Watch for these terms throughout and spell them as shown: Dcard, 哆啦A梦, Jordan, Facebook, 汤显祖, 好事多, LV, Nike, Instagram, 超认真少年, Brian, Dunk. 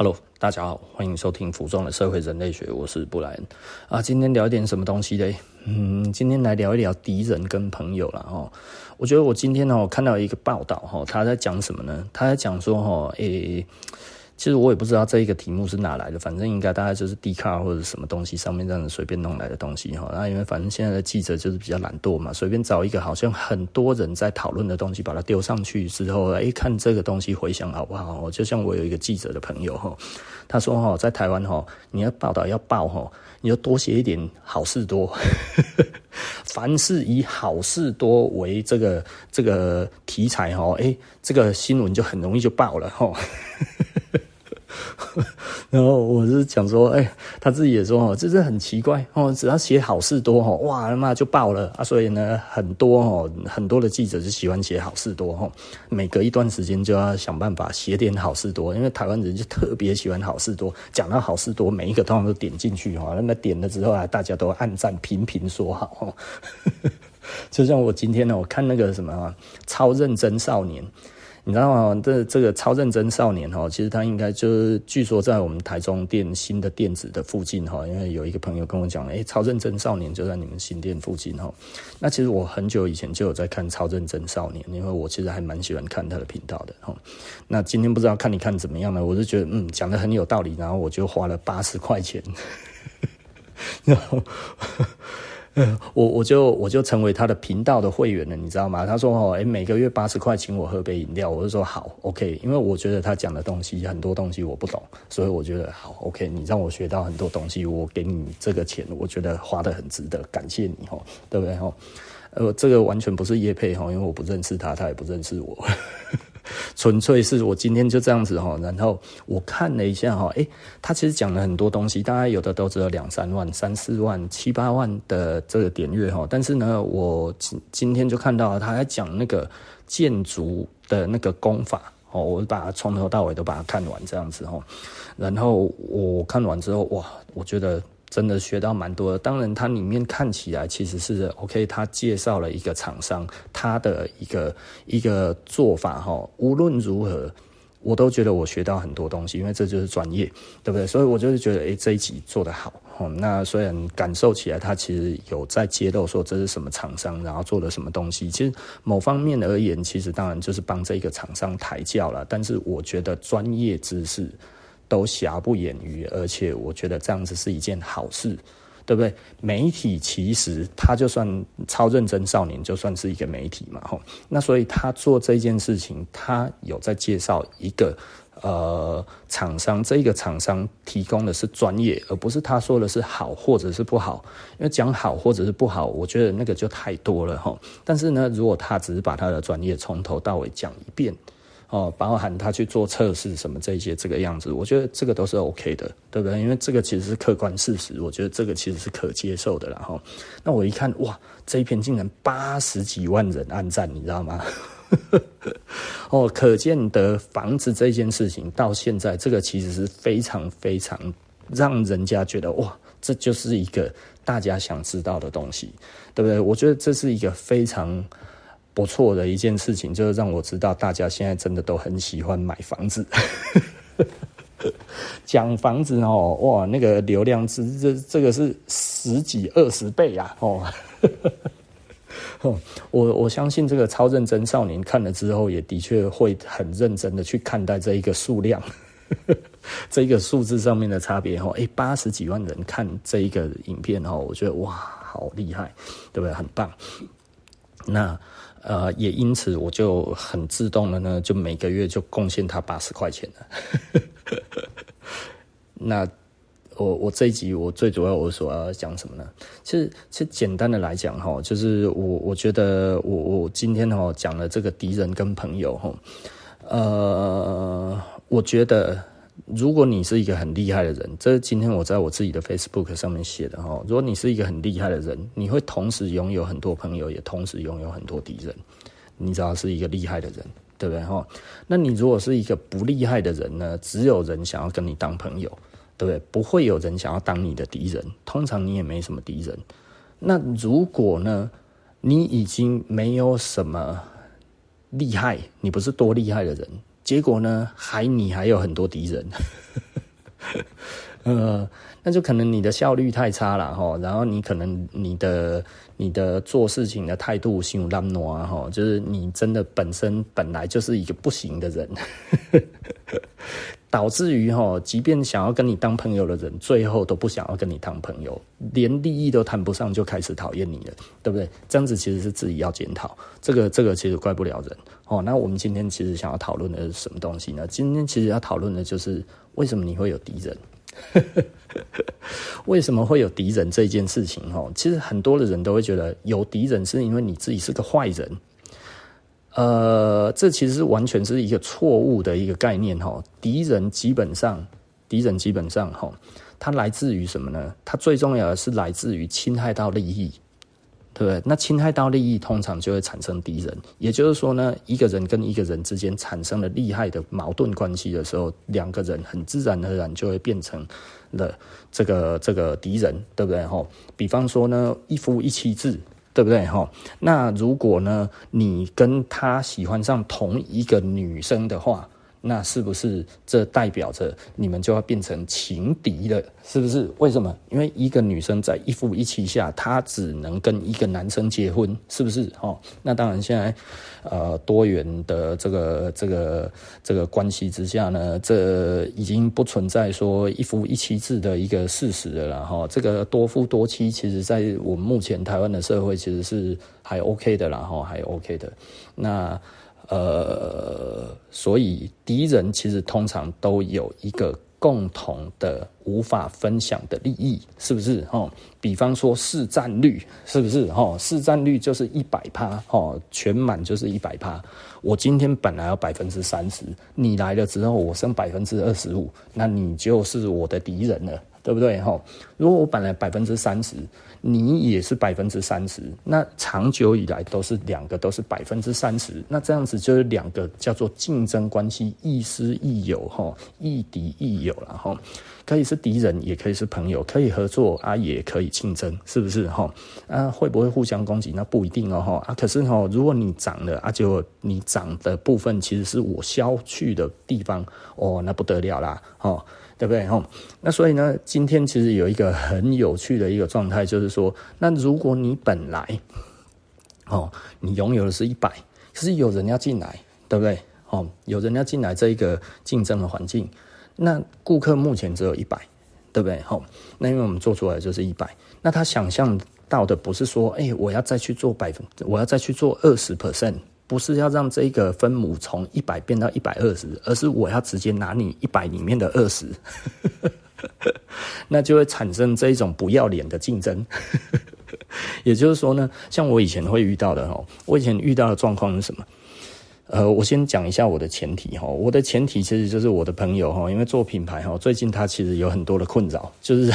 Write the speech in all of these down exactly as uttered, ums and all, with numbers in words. Hello， 大家好，欢迎收听《服装的社会人类学》，我是布莱恩啊。今天聊一点什么东西嘞？嗯，今天来聊一聊敌人跟朋友啦哈。我觉得我今天哦看到一个报道哈，他在讲什么呢？他在讲说哈，诶。其实我也不知道这一个题目是哪来的，反正应该大概就是 Dcard 或者什么东西上面这样子随便弄来的东西哈。那因为反正现在的记者就是比较懒惰嘛，随便找一个好像很多人在讨论的东西，把它丢上去之后，哎，看这个东西回响好不好？就像我有一个记者的朋友哈，他说哈，在台湾哈，你要报道要报哈，你就多写一点好事多，凡事以好事多为这个这个题材哈，哎，这个新闻就很容易就爆了哈。然后我是讲说，哎、欸，他自己也说哦，这是很奇怪哦，只要写好事多哦，哇，他妈就爆了啊！所以呢，很多哦，很多的记者就喜欢写好事多哦，每隔一段时间就要想办法写点好事多，因为台湾人就特别喜欢好事多。讲到好事多，每一个通常都点进去哦，那么点了之后啊，大家都按赞频频说好哦。就像我今天呢，我看那个什么、啊、超认真少年。你知道吗？这这个超认真少年哈，其实他应该就是据说在我们台中店新的店子的附近哈，因为有一个朋友跟我讲了，哎、欸，超认真少年就在你们新店附近哈。那其实我很久以前就有在看超认真少年，因为我其实还蛮喜欢看他的频道的哈。那今天不知道看你看怎么样呢？我就觉得嗯，讲得很有道理，然后我就花了八十块钱，然后。我我就我就成为他的频道的会员了，你知道吗？他说哦，哎、欸，每个月八十块请我喝杯饮料，我就说好 ，OK， 因为我觉得他讲的东西很多东西我不懂，所以我觉得好 ，OK， 你让我学到很多东西，我给你这个钱，我觉得花得很值得，感谢你哦，对不对哦？呃，这个完全不是业配哦，因为我不认识他，他也不认识我。纯粹是我今天就这样子哈，然后我看了一下哈，哎、欸，他其实讲了很多东西，大概有的都只有两三万、三四万、七八万的这个点阅哈，但是呢，我今今天就看到他在讲那个建筑的那个工法。哦，我把它从头到尾都把它看完这样子哈，然后我看完之后，哇，我觉得。真的学到蛮多的，当然它里面看起来其实是 OK， 它介绍了一个厂商它的一个一个做法哈，无论如何我都觉得我学到很多东西，因为这就是专业，对不对？所以我就是觉得，哎、欸，这一集做得好。哦，那虽然感受起来，他其实有在揭露说这是什么厂商，然后做了什么东西。其实某方面而言，其实当然就是帮这个厂商抬轿了。但是我觉得专业知识。都瑕不掩瑜，而且我觉得这样子是一件好事，对不对？媒体其实他就算超认真少年，就算是一个媒体嘛，吼。那所以他做这件事情，他有在介绍一个呃厂商，这个厂商提供的是专业，而不是他说的是好或者是不好。因为讲好或者是不好，我觉得那个就太多了，吼。但是呢，如果他只是把他的专业从头到尾讲一遍。哦，包含他去做测试什么这些这个样子，我觉得这个都是 OK 的，对不对？因为这个其实是客观事实，我觉得这个其实是可接受的啦哈。那我一看，哇，这一篇竟然八十几万人按赞，你知道吗？哦，可见得房子这件事情到现在，这个其实是非常非常让人家觉得哇，这就是一个大家想知道的东西，对不对？我觉得这是一个非常。不错的一件事情，就是让我知道大家现在真的都很喜欢买房子。讲房子哦，哇，那个流量是这这个是十几二十倍啊！哦，哦我我相信这个超认真少年看了之后，也的确会很认真的去看待这一个数量。这个数字上面的差别哈，哎，八十几万人看这一个影片哈，我觉得哇，好厉害，对不对？很棒。那。呃，也因此我就很自动的呢，就每个月就贡献他八十块钱了。那我我这一集我最主要我所要讲什么呢？其实其实简单的来讲哈，就是我我觉得我我今天哈讲了这个敌人跟朋友哈，呃，我觉得。如果你是一个很厉害的人，这是今天我在我自己的 Facebook 上面写的哈。如果你是一个很厉害的人，你会同时拥有很多朋友，也同时拥有很多敌人。你只要是一个厉害的人，对不对哈？那你如果是一个不厉害的人呢？只有人想要跟你当朋友，对不对？不会有人想要当你的敌人。通常你也没什么敌人。那如果呢，你已经没有什么厉害，你不是多厉害的人。结果呢，还你还有很多敌人呃，那就可能你的效率太差了哈，然后你可能你的你的做事情的态度太懒惰啊哈，就是你真的本身本来就是一个不行的人，导致于哈，即便想要跟你当朋友的人，最后都不想要跟你当朋友，连利益都谈不上就开始讨厌你了，对不对？这样子其实是自己要检讨，这个这个其实怪不了人哦。那我们今天其实想要讨论的是什么东西呢？今天其实要讨论的就是为什么你会有敌人。为什么会有敌人这件事情？其实很多的人都会觉得有敌人是因为你自己是个坏人，呃，这其实完全是一个错误的一个概念。敌人基本上，敌人基本上它来自于什么呢？它最重要的是来自于侵害到利益，对不对？那侵害到利益，通常就会产生敌人。也就是说呢，一个人跟一个人之间产生了利害的矛盾关系的时候，两个人很自然而然就会变成了这个这个敌人，对不对？哈，比方说呢，一夫一妻制，对不对？哈，那如果呢，你跟他喜欢上同一个女生的话，那是不是这代表着你们就要变成情敌了？是不是？为什么？因为一个女生在一夫一妻下，她只能跟一个男生结婚，是不是？哦，那当然，现在呃多元的这个这个这个关系之下呢，这已经不存在说一夫一妻制的一个事实了啦。哈、哦，这个多夫多妻，其实在我们目前台湾的社会，其实是还 OK 的啦。哈、哦，还 OK 的。那。呃，所以敌人其实通常都有一个共同的无法分享的利益，是不是？哦，比方说市占率，是不是？哦，市占率就是一百趴，哦，全满就是一百趴。我今天本来要百分之三十，你来了之后我剩百分之二十五，那你就是我的敌人了，对不对？哦，如果我本来百分之三十。你也是百分之三十，那长久以来都是两个都是百分之三十，那这样子就是两个叫做竞争关系，亦师亦友哈，亦敌亦友啦哈，可以是敌人，也可以是朋友，可以合作啊，也可以竞争，是不是哈？啊，会不会互相攻击？那不一定哦哈啊，可是哈，如果你涨了啊，就你涨的部分其实是我消去的地方哦，那不得了啦哦，对不对哈？那所以呢，今天其实有一个很有趣的一个状态就是。说，那如果你本来，哦，你拥有的是一百，可是有人要进来，对不对？哦，有人要进来这一个竞争的环境，那顾客目前只有一百，对不对？哦，那因为我们做出来就是一百，那他想象到的不是说，哎、欸，我要再去做百分，我要再去做二十 percent。不是要让这一个分母从一百变到一百二十，而是我要直接拿你一百里面的二十，那就会产生这一种不要脸的竞争。也就是说呢，像我以前会遇到的哈，我以前遇到的状况是什么？呃，我先讲一下我的前提哈，我的前提其实就是我的朋友哈，因为做品牌哈，最近他其实有很多的困扰，就是。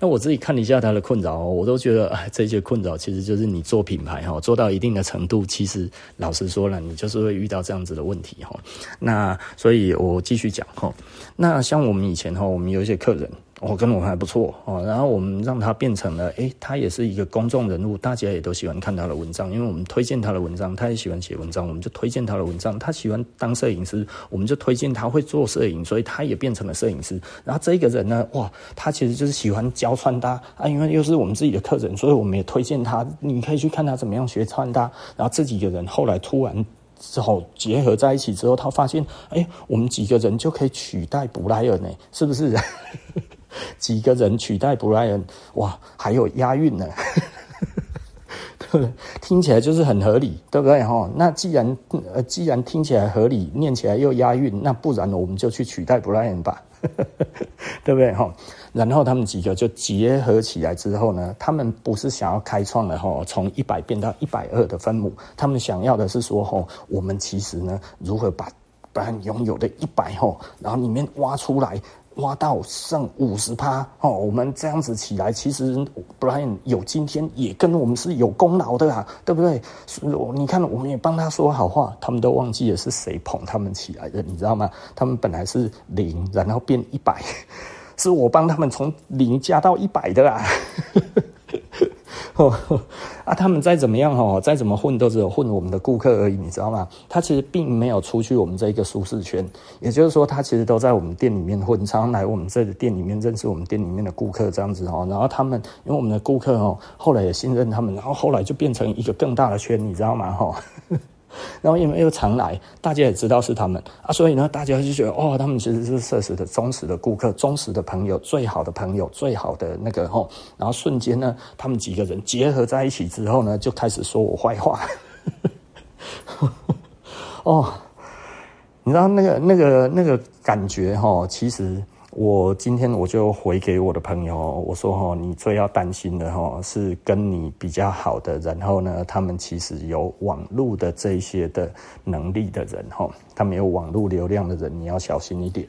那我自己看一下他的困扰，我都觉得哎，这些困扰其实就是你做品牌哈，做到一定的程度，其实老实说了，你就是会遇到这样子的问题哈。那所以我继续讲哈。那像我们以前哈，我们有一些客人，我跟我们还不错哦，然后我们让他变成了，哎，他也是一个公众人物，大家也都喜欢看他的文章，因为我们推荐他的文章，他也喜欢写文章，我们就推荐他的文章，他喜欢当摄影师，我们就推荐他会做摄影，所以他也变成了摄影师。然后这个人呢，哇，他其实就是喜欢教穿搭啊，因为又是我们自己的客人，所以我们也推荐他，你可以去看他怎么样学穿搭。然后这几个人后来突然。之后结合在一起之后，他发现，哎、欸，我们几个人就可以取代布莱恩呢，是不是？几个人取代布莱恩，哇，还有押韵呢，对不对？听起来就是很合理，对不对？哈，那既然呃，既然听起来合理，念起来又押韵，那不然我们就去取代布莱恩吧，对不对？哈。然后他们几个就结合起来之后呢，他们不是想要开创了吼，从一百变到一百二的分母，他们想要的是说吼，我们其实呢如何把把拥有的一百吼，然后里面挖出来。挖到剩五十趴哦，我们这样子起来，其实 Brian 有今天也跟我们是有功劳的啊，对不对？你看，我们也帮他说好话，他们都忘记了是谁捧他们起来的，你知道吗？他们本来是零，然后变一百，是我帮他们从零加到一百的啊。呵呵啊，他们再怎么样哦，再怎么混都只有混我们的顾客而已，你知道吗？他其实并没有出去我们这一个舒适圈，也就是说他其实都在我们店里面混，常常来我们这个店里面认识我们店里面的顾客这样子哦。然后他们因为我们的顾客哦，后来也信任他们，然后后来就变成一个更大的圈，你知道吗？哦然后因为又常来，大家也知道是他们啊，所以呢，大家就觉得哦，他们其实是社实的忠实的顾客、忠实的朋友、最好的朋友、最好的那个吼。然后瞬间呢，他们几个人结合在一起之后呢，就开始说我坏话。哦，你知道那个、那个、那个感觉吼，其实。我今天我就回给我的朋友，我说齁，你最要担心的齁是跟你比较好的，然后呢，他们其实有网络的这些的能力的人齁，他们有网络流量的人，你要小心一点。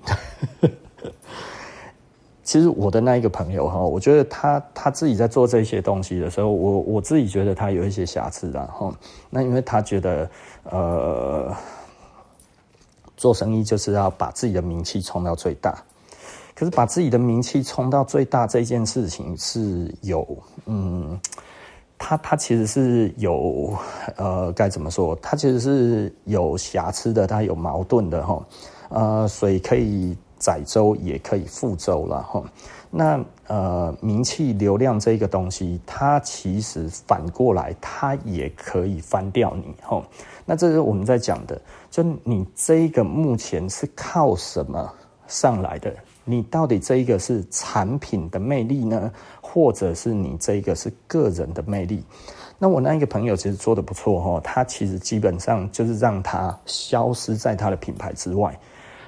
其实我的那一个朋友齁，我觉得他他自己在做这些东西的时候，我我自己觉得他有一些瑕疵啦齁，那因为他觉得呃做生意就是要把自己的名气冲到最大。可是把自己的名气冲到最大这件事情是有，嗯，他他其实是有，呃，该怎么说？他其实是有瑕疵的，他有矛盾的哈，呃，水可以载舟，也可以覆舟了哈。那呃，名气流量这个东西，它其实反过来，它也可以翻掉你哈。那这是我们在讲的，就你这个目前是靠什么上来的？你到底这一个是产品的魅力呢，或者是你这一个是个人的魅力？那我那一个朋友其实做得不错哦，他其实基本上就是让他消失在他的品牌之外，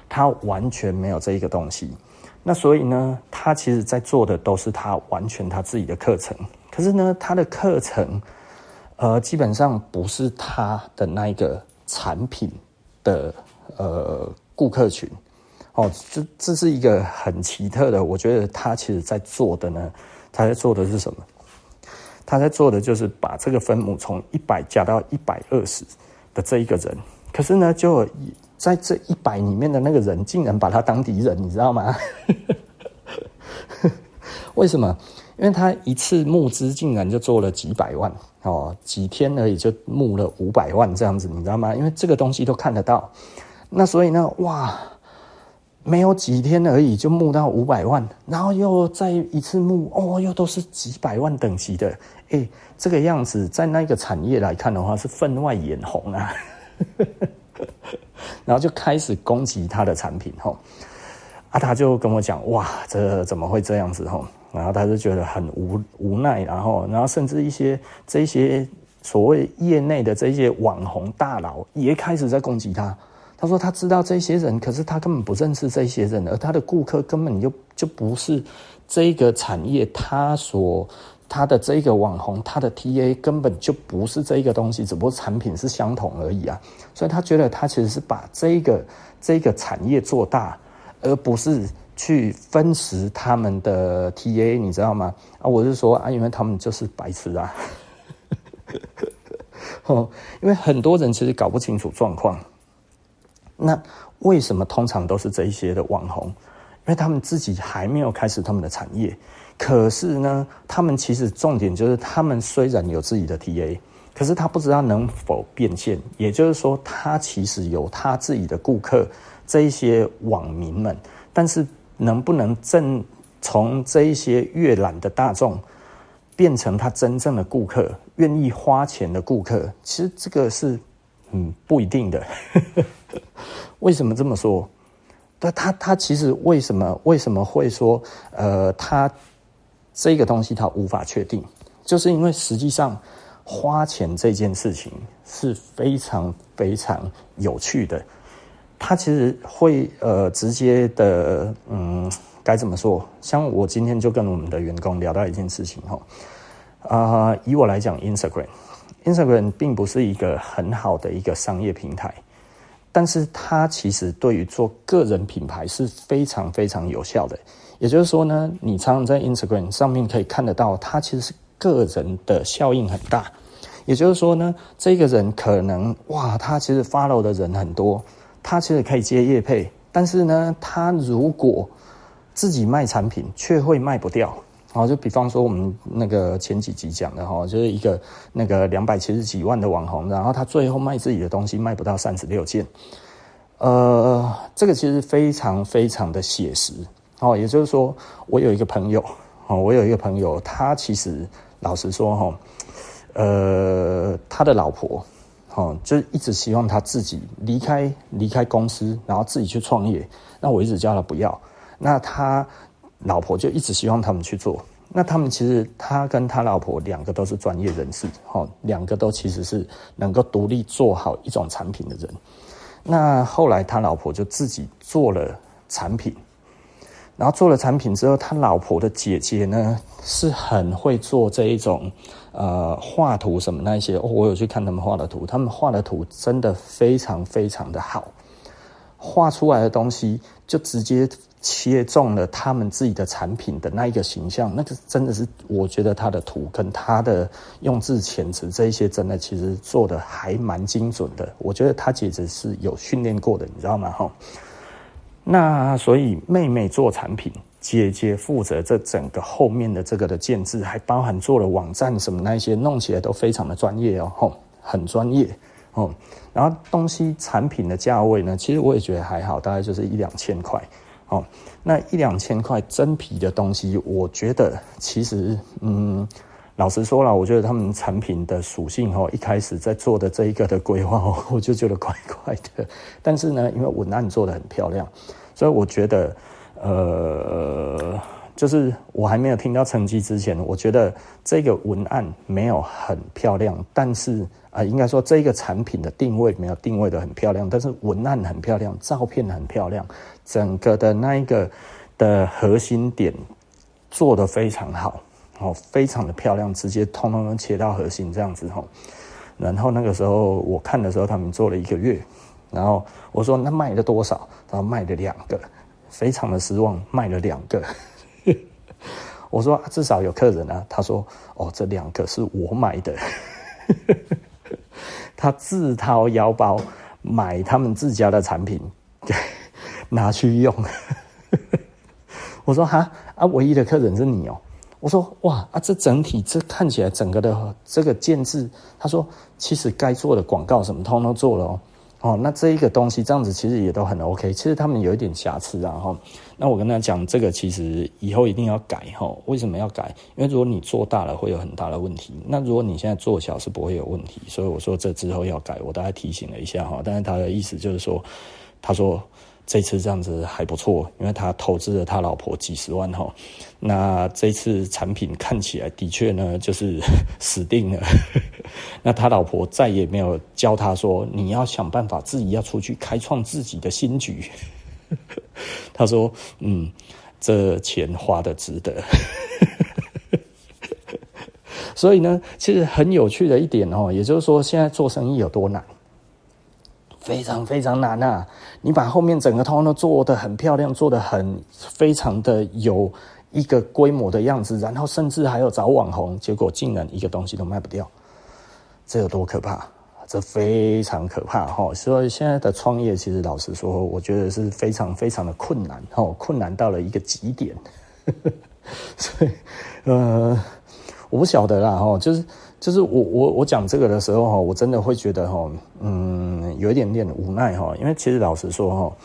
他完全没有这一个东西。那所以呢，他其实在做的都是他完全他自己的课程。可是呢，他的课程，呃，基本上不是他的那一个产品的呃顾客群。哦，这这是一个很奇特的，我觉得他其实在做的呢，他在做的是什么？他在做的就是把这个分母从一百加到一百二十的这一个人，可是呢，就在这一百里面的那个人，竟然把他当敌人，你知道吗？为什么？因为他一次募资竟然就做了几百万哦，几天而已就募了五百万这样子，你知道吗？因为这个东西都看得到，那所以呢，哇！没有几天而已就募到五百万，然后又再一次募哦，又都是几百万等级的，哎，这个样子在那个产业来看的话是分外眼红啊，然后就开始攻击他的产品吼，啊，他就跟我讲哇，这怎么会这样子吼，然后他就觉得很无无奈，然后然后甚至一些这些所谓业内的这些网红大佬也开始在攻击他。他说他知道这些人，可是他根本不认识这些人，而他的顾客根本就就不是这个产业，他所他的这个网红，他的 T A 根本就不是这个东西，只不过产品是相同而已啊。所以他觉得他其实是把这个这个产业做大，而不是去分食他们的 T A， 你知道吗？啊，我是说啊，因为他们就是白痴啊。哦，因为很多人其实搞不清楚状况。那为什么通常都是这一些的网红？因为他们自己还没有开始他们的产业，可是呢，他们其实重点就是他们虽然有自己的 T A， 可是他不知道能否变现，也就是说，他其实有他自己的顾客，这一些网民们，但是能不能正从这一些阅览的大众变成他真正的顾客，愿意花钱的顾客，其实这个是嗯不一定的。为什么这么说？他他其实为什么为什么会说呃，他这个东西他无法确定，就是因为实际上花钱这件事情是非常非常有趣的，他其实会呃直接的嗯该怎么说？像我今天就跟我们的员工聊到一件事情哈，啊、呃，以我来讲 ，Instagram Instagram 并不是一个很好的一个商业平台。但是它其实对于做个人品牌是非常非常有效的，也就是说呢，你常常在 Instagram 上面可以看得到，它其实是个人的效应很大。也就是说呢，这个人可能哇，他其实 follow 的人很多，他其实可以接业配，但是呢，他如果自己卖产品，却会卖不掉。好，就比方说我们那个前几集讲的哈，就是一个那个两百七十几万的网红，然后他最后卖自己的东西卖不到三十六件，呃，这个其实非常非常的写实。哦，也就是说，我有一个朋友，哦，我有一个朋友，他其实老实说哈、哦，呃，他的老婆，哦，就是一直希望他自己离开离开公司，然后自己去创业。那我一直叫他不要，那他老婆就一直希望他们去做。那他们其实他跟他老婆两个都是专业人士，哦，两个都其实是能够独立做好一种产品的人。那后来他老婆就自己做了产品。然后做了产品之后，他老婆的姐姐呢是很会做这一种呃画图什么那一些、哦、我有去看他们画的图，他们画的图真的非常非常的好，画出来的东西就直接切中了他们自己的产品的那一个形象，那个真的是我觉得他的图跟他的用字遣词这一些真的其实做的还蛮精准的，我觉得他姐姐是有训练过的，你知道吗？齁，那所以妹妹做产品，姐姐负责这整个后面的这个的建制，还包含做了网站什么那些，弄起来都非常的专业哦，吼，很专业哦。然后东西产品的价位呢，其实我也觉得还好，大概就是一两千块哦。那一两千块真皮的东西，我觉得其实嗯，老实说啦，我觉得他们产品的属性哦，一开始在做的这一个的规划哦，我就觉得怪怪的。但是呢，因为文案做得很漂亮。所以我觉得，呃，就是我还没有听到成绩之前，我觉得这个文案没有很漂亮，但是啊、呃，应该说这个产品的定位没有定位的很漂亮，但是文案很漂亮，照片很漂亮，整个的那一个的核心点做得非常好，哦，非常的漂亮，直接通通都切到核心这样子吼、哦。然后那个时候我看的时候，他们做了一个月。然后我说那卖了多少？然后卖了两个，非常的失望，卖了两个。我说、啊、至少有客人啊。他说哦，这两个是我买的，他自掏腰包买他们自家的产品拿去用。我说哈啊，唯一的客人是你哦。我说哇啊，这整体这看起来整个的这个建制，他说其实该做的广告什么通通做了哦。哦，那这一个东西这样子其实也都很 OK， 其实他们有一点瑕疵啊哈、哦。那我跟他讲，这个其实以后一定要改哈、哦。为什么要改？因为如果你做大了会有很大的问题，那如果你现在做小是不会有问题。所以我说这之后要改，我大概提醒了一下哈、哦。但是他的意思就是说，他说这次这样子还不错，因为他投资了他老婆几十万哈、哦。那这次产品看起来的确呢就是死定了。那他老婆再也没有教他说你要想办法自己要出去开创自己的新局。他说嗯，这钱花得值得。所以呢其实很有趣的一点哦，也就是说现在做生意有多难，非常非常难啊。你把后面整个通都做得很漂亮，做得很非常的有一个规模的样子，然后甚至还有找网红，结果竟然一个东西都卖不掉，这有多可怕？这非常可怕哈！所以现在的创业，其实老实说，我觉得是非常非常的困难哈，困难到了一个极点。所以，呃，我不晓得啦哈，就是就是我我我讲这个的时候哈，我真的会觉得哈，嗯，有一点点无奈哈，因为其实老实说哈，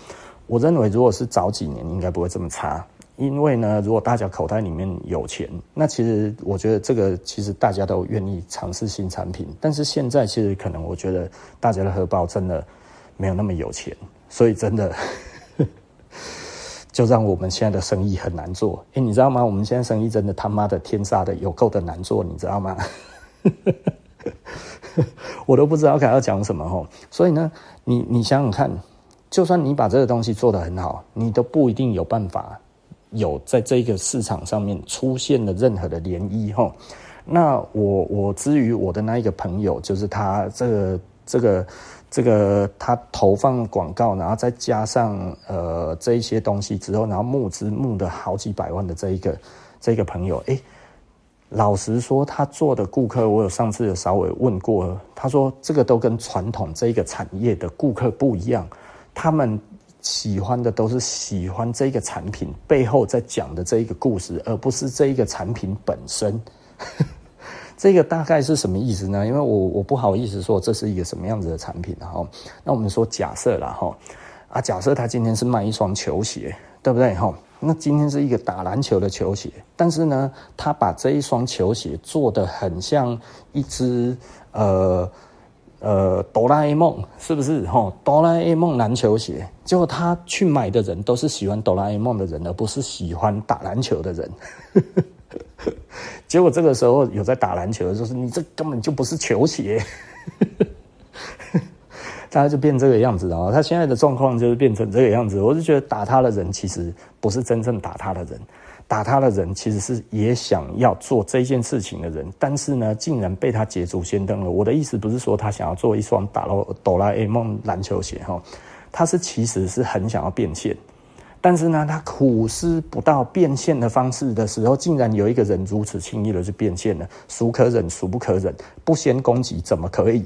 我认为如果是早几年，应该不会这么差。因为呢，如果大家口袋里面有钱，那其实我觉得这个其实大家都愿意尝试新产品。但是现在其实可能我觉得大家的荷包真的没有那么有钱，所以真的就让我们现在的生意很难做。哎，你知道吗？我们现在生意真的他妈的天杀的有够的难做，你知道吗？我都不知道该要讲什么吼。所以呢，你你想想看，就算你把这个东西做得很好，你都不一定有办法。有在这个市场上面出现了任何的涟漪齁，那我我至于我的那一个朋友，就是他这个这个这个他投放广告，然后再加上呃这一些东西之后，然后募资募的好几百万的这一个这个朋友，哎、欸，老实说他做的顾客，我有上次有稍微问过，他说这个都跟传统这一个产业的顾客不一样，他们。喜欢的都是喜欢这个产品背后在讲的这一个故事，而不是这一个产品本身。这个大概是什么意思呢？因为我我不好意思说这是一个什么样子的产品，然后那我们说假设啦哈，啊假设他今天是卖一双球鞋，对不对哈？那今天是一个打篮球的球鞋，但是呢，他把这一双球鞋做得很像一只呃呃哆啦 A 梦，是不是哈？哆啦 A 梦篮球鞋，结果他去买的人都是喜欢哆啦 A 梦的人，而不是喜欢打篮球的人。结果这个时候有在打篮球的就是你这根本就不是球鞋，大家就变这个样子了。他现在的状况就是变成这个样子，我就觉得打他的人其实不是真正打他的人，打他的人其实是也想要做这件事情的人，但是呢，竟然被他捷足先登了。我的意思不是说他想要做一双打哆啦 A 梦篮球鞋哈，他是其实是很想要变现。但是呢，他苦思不到变现的方式的时候，竟然有一个人如此轻易的就变现了，孰可忍，孰不可忍？不先攻击怎么可以？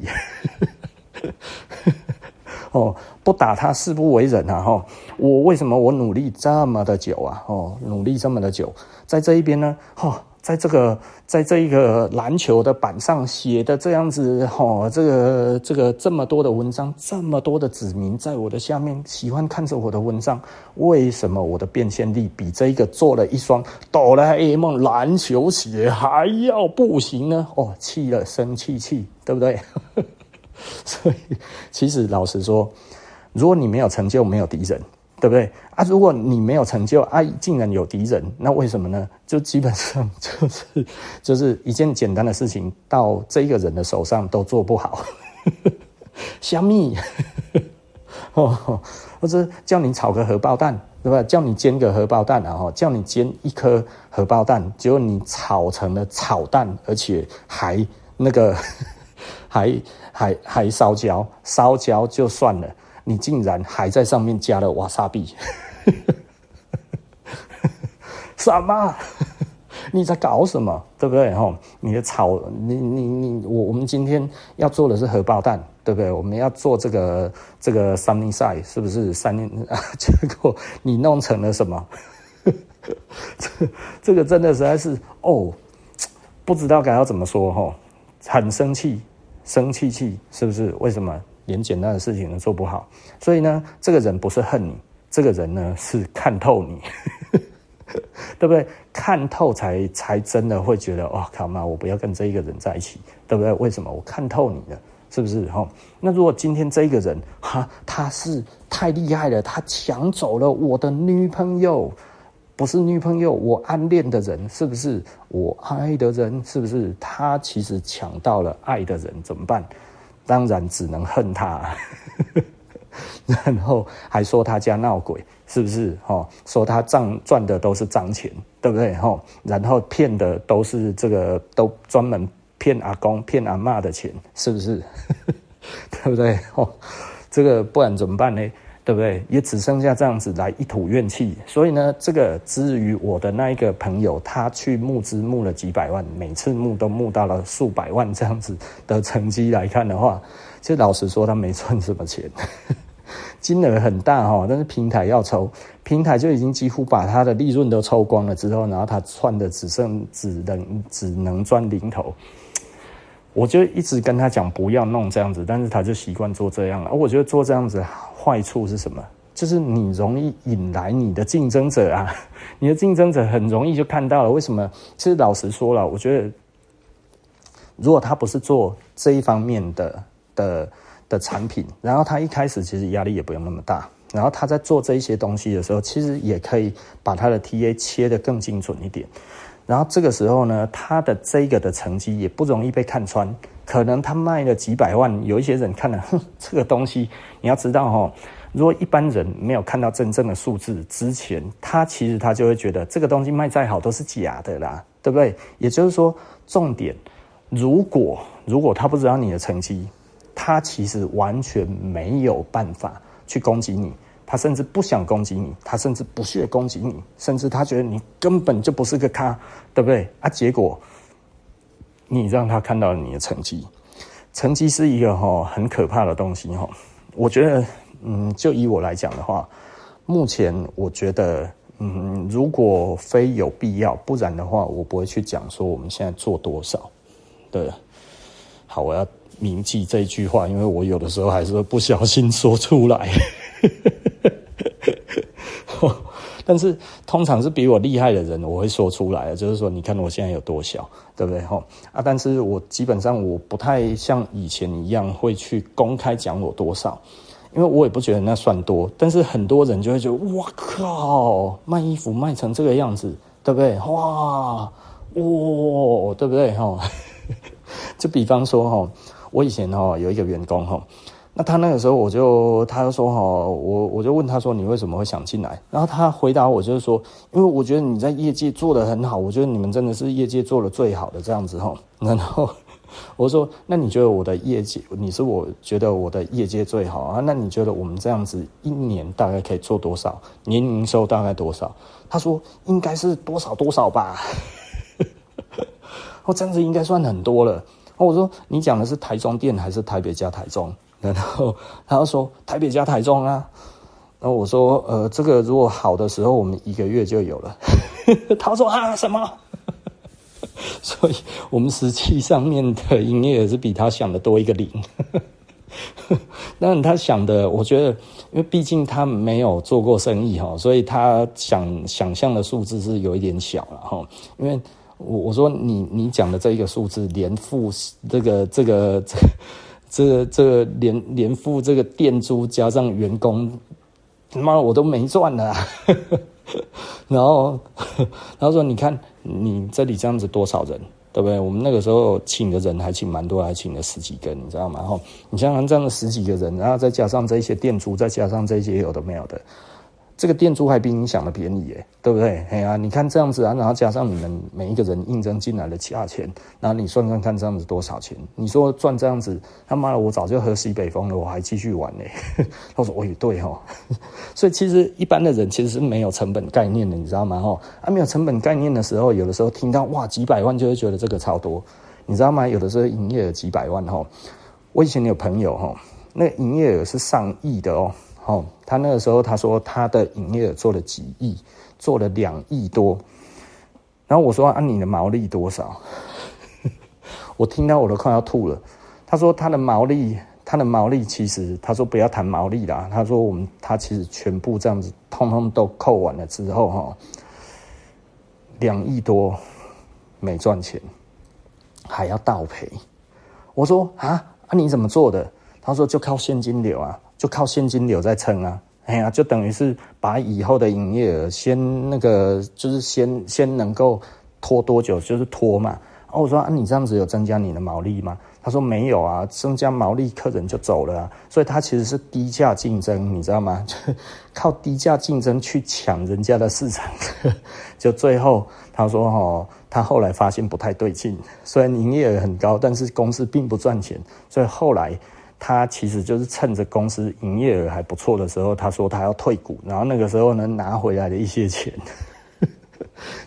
哦，不打他誓不为人啊！哦，我为什么我努力这么的久啊？哦，努力这么的久，在这一边呢，哦，在这个在这一个篮球的板上写的这样子，哦，这个这个这么多的文章，这么多的子民在我的下面喜欢看着我的文章，为什么我的变现力比这个做了一双哆啦 A 梦篮球鞋还要不行呢？哦，气了，生气气，对不对？所以其实老实说，如果你没有成就，没有敌人。对不对啊？如果你没有成就啊，竟然有敌人，那为什么呢？就基本上就是就是一件简单的事情，到这个人的手上都做不好，虾米哦，或者叫你炒个荷包蛋，对吧？叫你煎个荷包蛋啊，哈，叫你煎一颗荷包蛋，结果你炒成了炒蛋，而且还那个还还还烧焦，烧焦就算了。你竟然还在上面加了瓦萨比，什么？你在搞什么？对不对？哈，你的炒，你你你，我我们今天要做的是荷包蛋，对不对？我们要做这个这个 sunny side， 是不是？三年啊，结果你弄成了什么？这这个真的实在是哦，不知道该要怎么说哈，很生气，生气气，是不是？为什么？连简单的事情都做不好，所以呢，这个人不是恨你，这个人呢是看透你，对不对？看透才才真的会觉得，哇靠妈，我不要跟这一个人在一起，对不对？为什么？我看透你了，是不是？哈、哦，那如果今天这一个人哈，他是太厉害了，他抢走了我的女朋友，不是女朋友，我暗恋的人，是不是？我爱的人，是不是？他其实抢到了爱的人，怎么办？当然只能恨他，然后还说他家闹鬼，是不是？哦，说他账赚的都是脏钱，对不对？哦，然后骗的都是这个，都专门骗阿公、骗阿嬷的钱，是不是？对不对？哦，这个不然怎么办呢？对不对？也只剩下这样子来一吐怨气。所以呢，这个至于我的那一个朋友，他去募资募了几百万，每次募都募到了数百万这样子的成绩来看的话，其实老实说，他没赚什么钱，金额很大哈、哦，但是平台要抽，平台就已经几乎把他的利润都抽光了之后，然后他赚的只剩只能只能赚零头。我就一直跟他讲不要弄这样子，但是他就习惯做这样了。而我觉得做这样子坏处是什么？就是你容易引来你的竞争者啊，你的竞争者很容易就看到了。为什么？其实老实说了，我觉得如果他不是做这一方面的的的产品，然后他一开始其实压力也不用那么大。然后他在做这一些东西的时候，其实也可以把他的 T A 切得更精准一点。然后这个时候呢，他的这个的成绩也不容易被看穿，可能他卖了几百万，有一些人看了，哼，这个东西你要知道齁，如果一般人没有看到真正的数字之前，他其实他就会觉得这个东西卖再好都是假的啦，对不对？也就是说，重点，如果如果他不知道你的成绩，他其实完全没有办法去攻击你。他甚至不想攻击你，他甚至不屑攻击你，甚至他觉得你根本就不是个咖，对不对？啊，结果你让他看到了你的成绩，成绩是一个、哦、很可怕的东西、哦、我觉得，嗯，就以我来讲的话，目前我觉得嗯，如果非有必要，不然的话我不会去讲说我们现在做多少。对，好，我要铭记这一句话，因为我有的时候还是会不小心说出来但是通常是比我厉害的人我会说出来的，就是说你看我现在有多小，对不对啊？但是我基本上我不太像以前一样会去公开讲我多少，因为我也不觉得那算多，但是很多人就会觉得哇靠，卖衣服卖成这个样子，对不对？哇哇，对不对就比方说我以前有一个员工，那他那个时候我就他就说我我就问他说你为什么会想进来，然后他回答我就是说因为我觉得你在业界做得很好，我觉得你们真的是业界做得最好的这样子。然后我说那你觉得我的业界，你是我觉得我的业界最好啊，那你觉得我们这样子一年大概可以做多少，年营收大概多少？他说应该是多少多少吧我这样子应该算很多了。我说你讲的是台中店还是台北加台中？然后他就说台北加台中啊。然后我说呃，这个如果好的时候我们一个月就有了他说啊什么所以我们实际上面的营业额是比他想的多一个零当然他想的我觉得因为毕竟他没有做过生意，所以他想想象的数字是有一点小了。因为我我说你你讲的这一个数字连付这个这个这个这这连连付这个店租加上员工，妈我都没赚了、啊。然后，然后说你看你这里这样子多少人，对不对？我们那个时候请的人还请蛮多，还请了十几个，你知道吗？哈，你想想这样的十几个人，然后再加上这些店租，再加上这些有的没有的，这个店租还比你想的便宜耶，对不对？哎呀、啊，你看这样子啊，然后加上你们每一个人应征进来的价钱，然后你算算看这样子多少钱？你说赚这样子，他妈的我早就喝西北风了，我还继续玩呢。他说：“哎，对哈、哦。”所以其实一般的人其实是没有成本概念的，你知道吗？哈，啊，没有成本概念的时候，有的时候听到哇几百万就会觉得这个超多，你知道吗？有的时候营业额几百万哈，我以前有朋友哈，那营业额是上亿的哦。哦，他那个时候他说他的营业额做了几亿，做了两亿多，然后我说啊你的毛利多少？我听到我都快要吐了。他说他的毛利，他的毛利其实他说不要谈毛利啦，他说我们他其实全部这样子通通都扣完了之后哈，两亿多没赚钱，还要倒赔。我说啊啊你怎么做的？他说就靠现金流啊。就靠现金流在撑啊，哎呀，就等于是把以后的营业额先那个，就是先先能够拖多久，就是拖嘛。哦，我说啊，你这样子有增加你的毛利吗？他说没有啊，增加毛利客人就走了啊。所以他其实是低价竞争，你知道吗？就靠低价竞争去抢人家的市场，就最后他说哦，他后来发现不太对劲，虽然营业额很高，但是公司并不赚钱，所以后来。他其实就是趁着公司营业额还不错的时候，他说他要退股，然后那个时候能拿回来的一些钱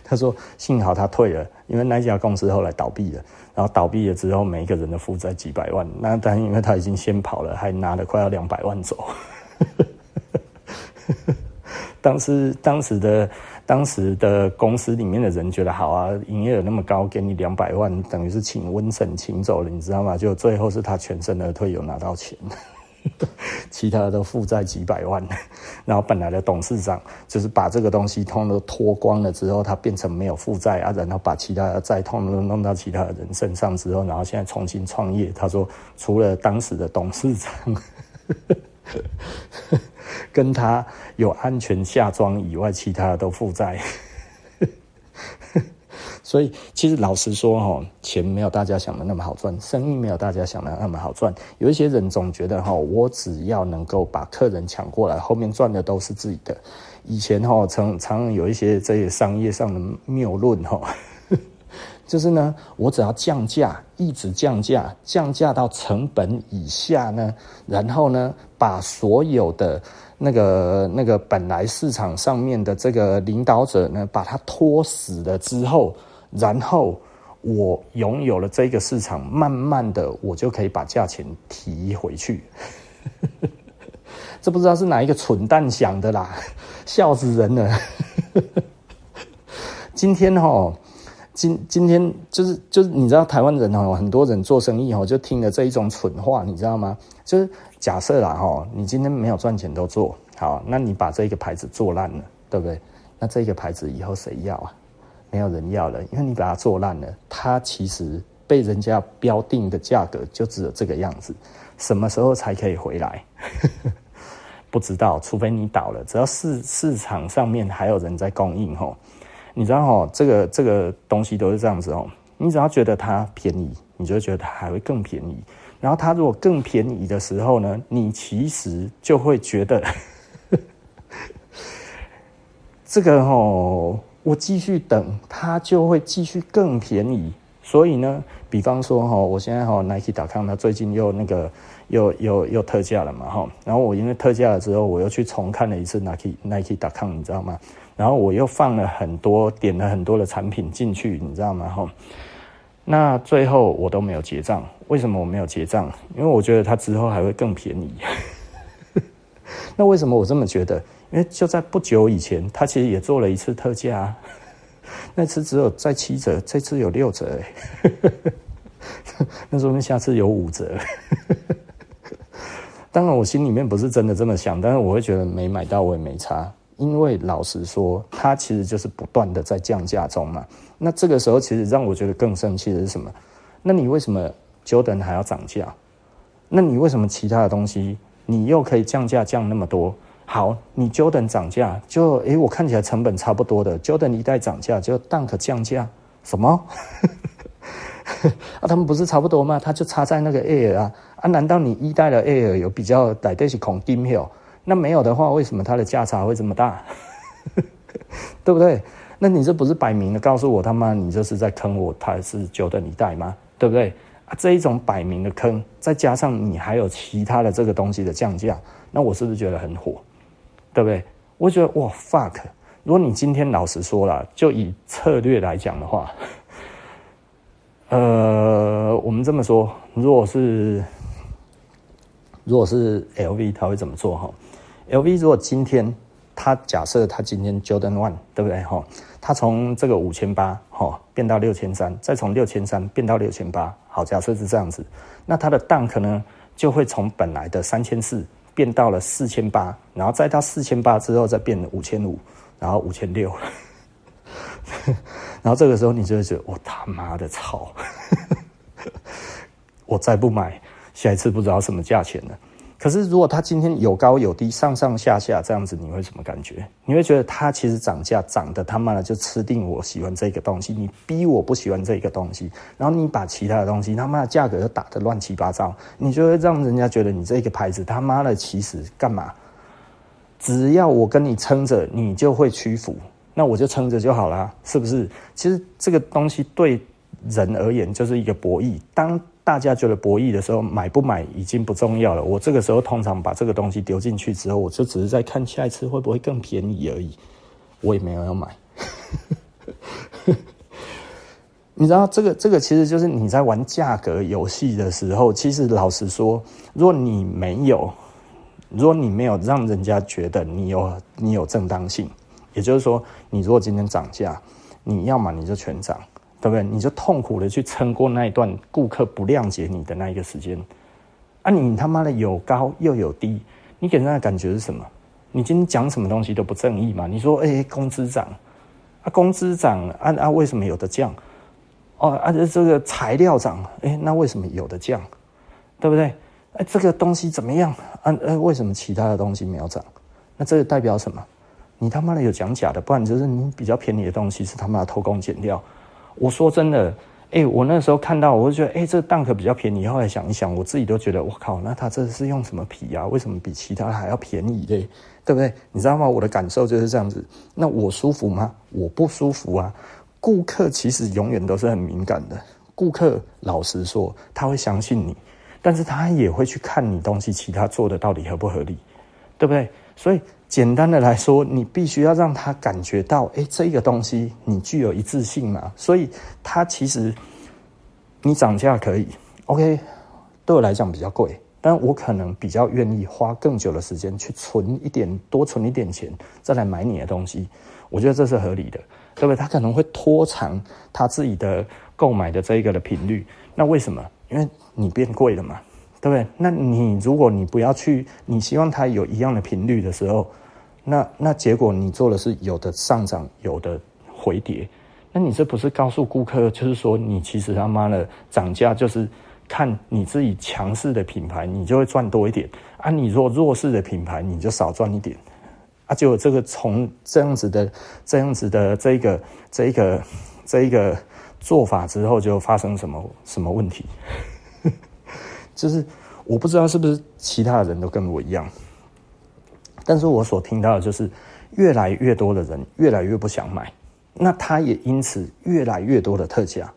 他说幸好他退了，因为那家公司后来倒闭了，然后倒闭了之后每一个人都负债几百万，那但因为他已经先跑了，还拿了快要两百万走当时当时的当时的公司里面的人觉得好啊，营业额那么高，给你两百万，等于是请瘟神请走了，你知道吗？就最后是他全身而退，有拿到钱，其他的都负债几百万。然后本来的董事长就是把这个东西通都脱光了之后，他变成没有负债啊，然后把其他的债通都弄到其他的人身上之后，然后现在重新创业。他说，除了当时的董事长跟他有安全下装以外，其他的都负债所以其实老实说齁，钱没有大家想的那么好赚，生意没有大家想的那么好赚。有一些人总觉得齁，我只要能够把客人抢过来，后面赚的都是自己的。以前齁，常常有一些这些商业上的谬论齁，就是呢，我只要降价，一直降价，降价到成本以下呢，然后呢，把所有的那个那个本来市场上面的这个领导者呢，把它拖死了之后，然后我拥有了这个市场，慢慢的我就可以把价钱提回去。这不知道是哪一个蠢蛋想的啦，笑死人了。今天齁，今今天就是就是你知道台湾人齁，很多人做生意齁，就听了这一种蠢话，你知道吗？就是假设啦齁，你今天没有赚钱都做好，那你把这个牌子做烂了，对不对？那这个牌子以后谁要啊？没有人要了，因为你把它做烂了，它其实被人家标定的价格就只有这个样子，什么时候才可以回来？不知道，除非你倒了。只要市市场上面还有人在供应吼，你知道吼，这个这个东西都是这样子吼，你只要觉得它便宜，你就觉得它还会更便宜。然后它如果更便宜的时候呢，你其实就会觉得这个吼，我继续等，它就会继续更便宜。所以呢，比方说哈，我现在哈 Nike 点 com 它最近又那个又又又特价了嘛哈，然后我因为特价了之后，我又去重看了一次 Nike Nike 点 com， 你知道吗？然后我又放了很多点了很多的产品进去，你知道吗哈？那最后我都没有结账，为什么我没有结账？因为我觉得它之后还会更便宜。那为什么我这么觉得？因为就在不久以前，它其实也做了一次特价啊。那次只有在七折，这次有六折哎，那说明下次有五折。当然，我心里面不是真的这么想，但是我会觉得没买到我也没差，因为老实说，它其实就是不断的在降价中嘛。那这个时候，其实让我觉得更生气的是什么？那你为什么 Jordan 还要涨价？那你为什么其他的东西你又可以降价降那么多？好，你 Jordan 涨价，就诶、欸，我看起来成本差不多的 Jordan 一代涨价，就 Dunk 降价，什么？啊，他们不是差不多吗？他就差在那个 Air 啊啊，难道你一代的 Air 有比较来得是孔丁没有？那没有的话，为什么它的价差会这么大？对不对？那你这不是摆明的告诉我他妈你这是在坑我？他是 Jordan 一代吗？对不对？啊，这一种摆明的坑，再加上你还有其他的这个东西的降价，那我是不是觉得很火？对不对？我觉得哇 fuck！ 如果你今天老实说啦，就以策略来讲的话，呃，我们这么说，如果是如果是 L V， 他会怎么做哈 ？L V 如果今天他假设他今天 Jordan One， 对不对哈？他从这个五千八哈变到六千三，再从六千三变到六千八，好，假设是这样子，那他的 Dunk 呢就会从本来的三千四。变到了四千八，然后再到四千八之后再变五千五，然后五千六，然后这个时候你就会觉得我他妈的操，我再不买，下一次不知道什么价钱了。可是如果它今天有高有低，上上下下这样子，你会什么感觉？你会觉得它其实涨价涨的他妈的就吃定我喜欢这个东西，你逼我不喜欢这个东西，然后你把其他的东西他妈的价格又打得乱七八糟，你就会让人家觉得你这个牌子他妈的其实干嘛？只要我跟你撑着，你就会屈服，那我就撑着就好啦，是不是？其实这个东西对人而言就是一个博弈，当大家觉得博弈的时候，买不买已经不重要了。我这个时候通常把这个东西丢进去之后，我就只是在看下一次会不会更便宜而已，我也没有要买。你知道这个这个其实就是你在玩价格游戏的时候，其实老实说，如果你没有，如果你没有让人家觉得你有你有正当性，也就是说，你如果今天涨价，你要嘛你就全涨。对不对？你就痛苦的去撑过那一段顾客不谅解你的那一个时间，啊，你他妈的有高又有低，你给人家的感觉是什么？你今天讲什么东西都不正义嘛？你说，哎、欸，工资涨，啊，工资涨，啊啊，为什么有的降？哦，啊，这个材料涨，哎、欸，那为什么有的降？对不对？哎、欸，这个东西怎么样？啊，呃、欸，为什么其他的东西没有涨？那这个代表什么？你他妈的有讲假的，不然就是你比较便宜的东西是他妈的偷工减料。我说真的，哎、欸，我那时候看到，我就觉得，哎、欸，这 Dunk 比较便宜。后来想一想，我自己都觉得，我靠，那他这是用什么皮啊？为什么比其他还要便宜嘞？对不对？你知道吗？我的感受就是这样子。那我舒服吗？我不舒服啊。顾客其实永远都是很敏感的。顾客老实说，他会相信你，但是他也会去看你东西其他做的到底合不合理，对不对？所以简单的来说，你必须要让他感觉到，哎、欸，这个东西你具有一致性嘛。所以他其实你涨价可以 ，OK， 对我来讲比较贵，但我可能比较愿意花更久的时间去存一点，多存一点钱，再来买你的东西，我觉得这是合理的，对不对？他可能会拖长他自己的购买的这一个的频率，那为什么？因为你变贵了嘛，对不对？那你如果你不要去，你希望他有一样的频率的时候，那那结果你做的是有的上涨，有的回跌，那你这不是告诉顾客，就是说你其实他妈的涨价就是。看你自己强势的品牌，你就会赚多一点啊！你若弱势的品牌，你就少赚一点啊！结果这个从这样子的、这样子的这一个、这一个、这一个做法之后，就发生什么什么问题？就是我不知道是不是其他的人都跟我一样，但是我所听到的就是越来越多的人越来越不想买，那他也因此越来越多的特价。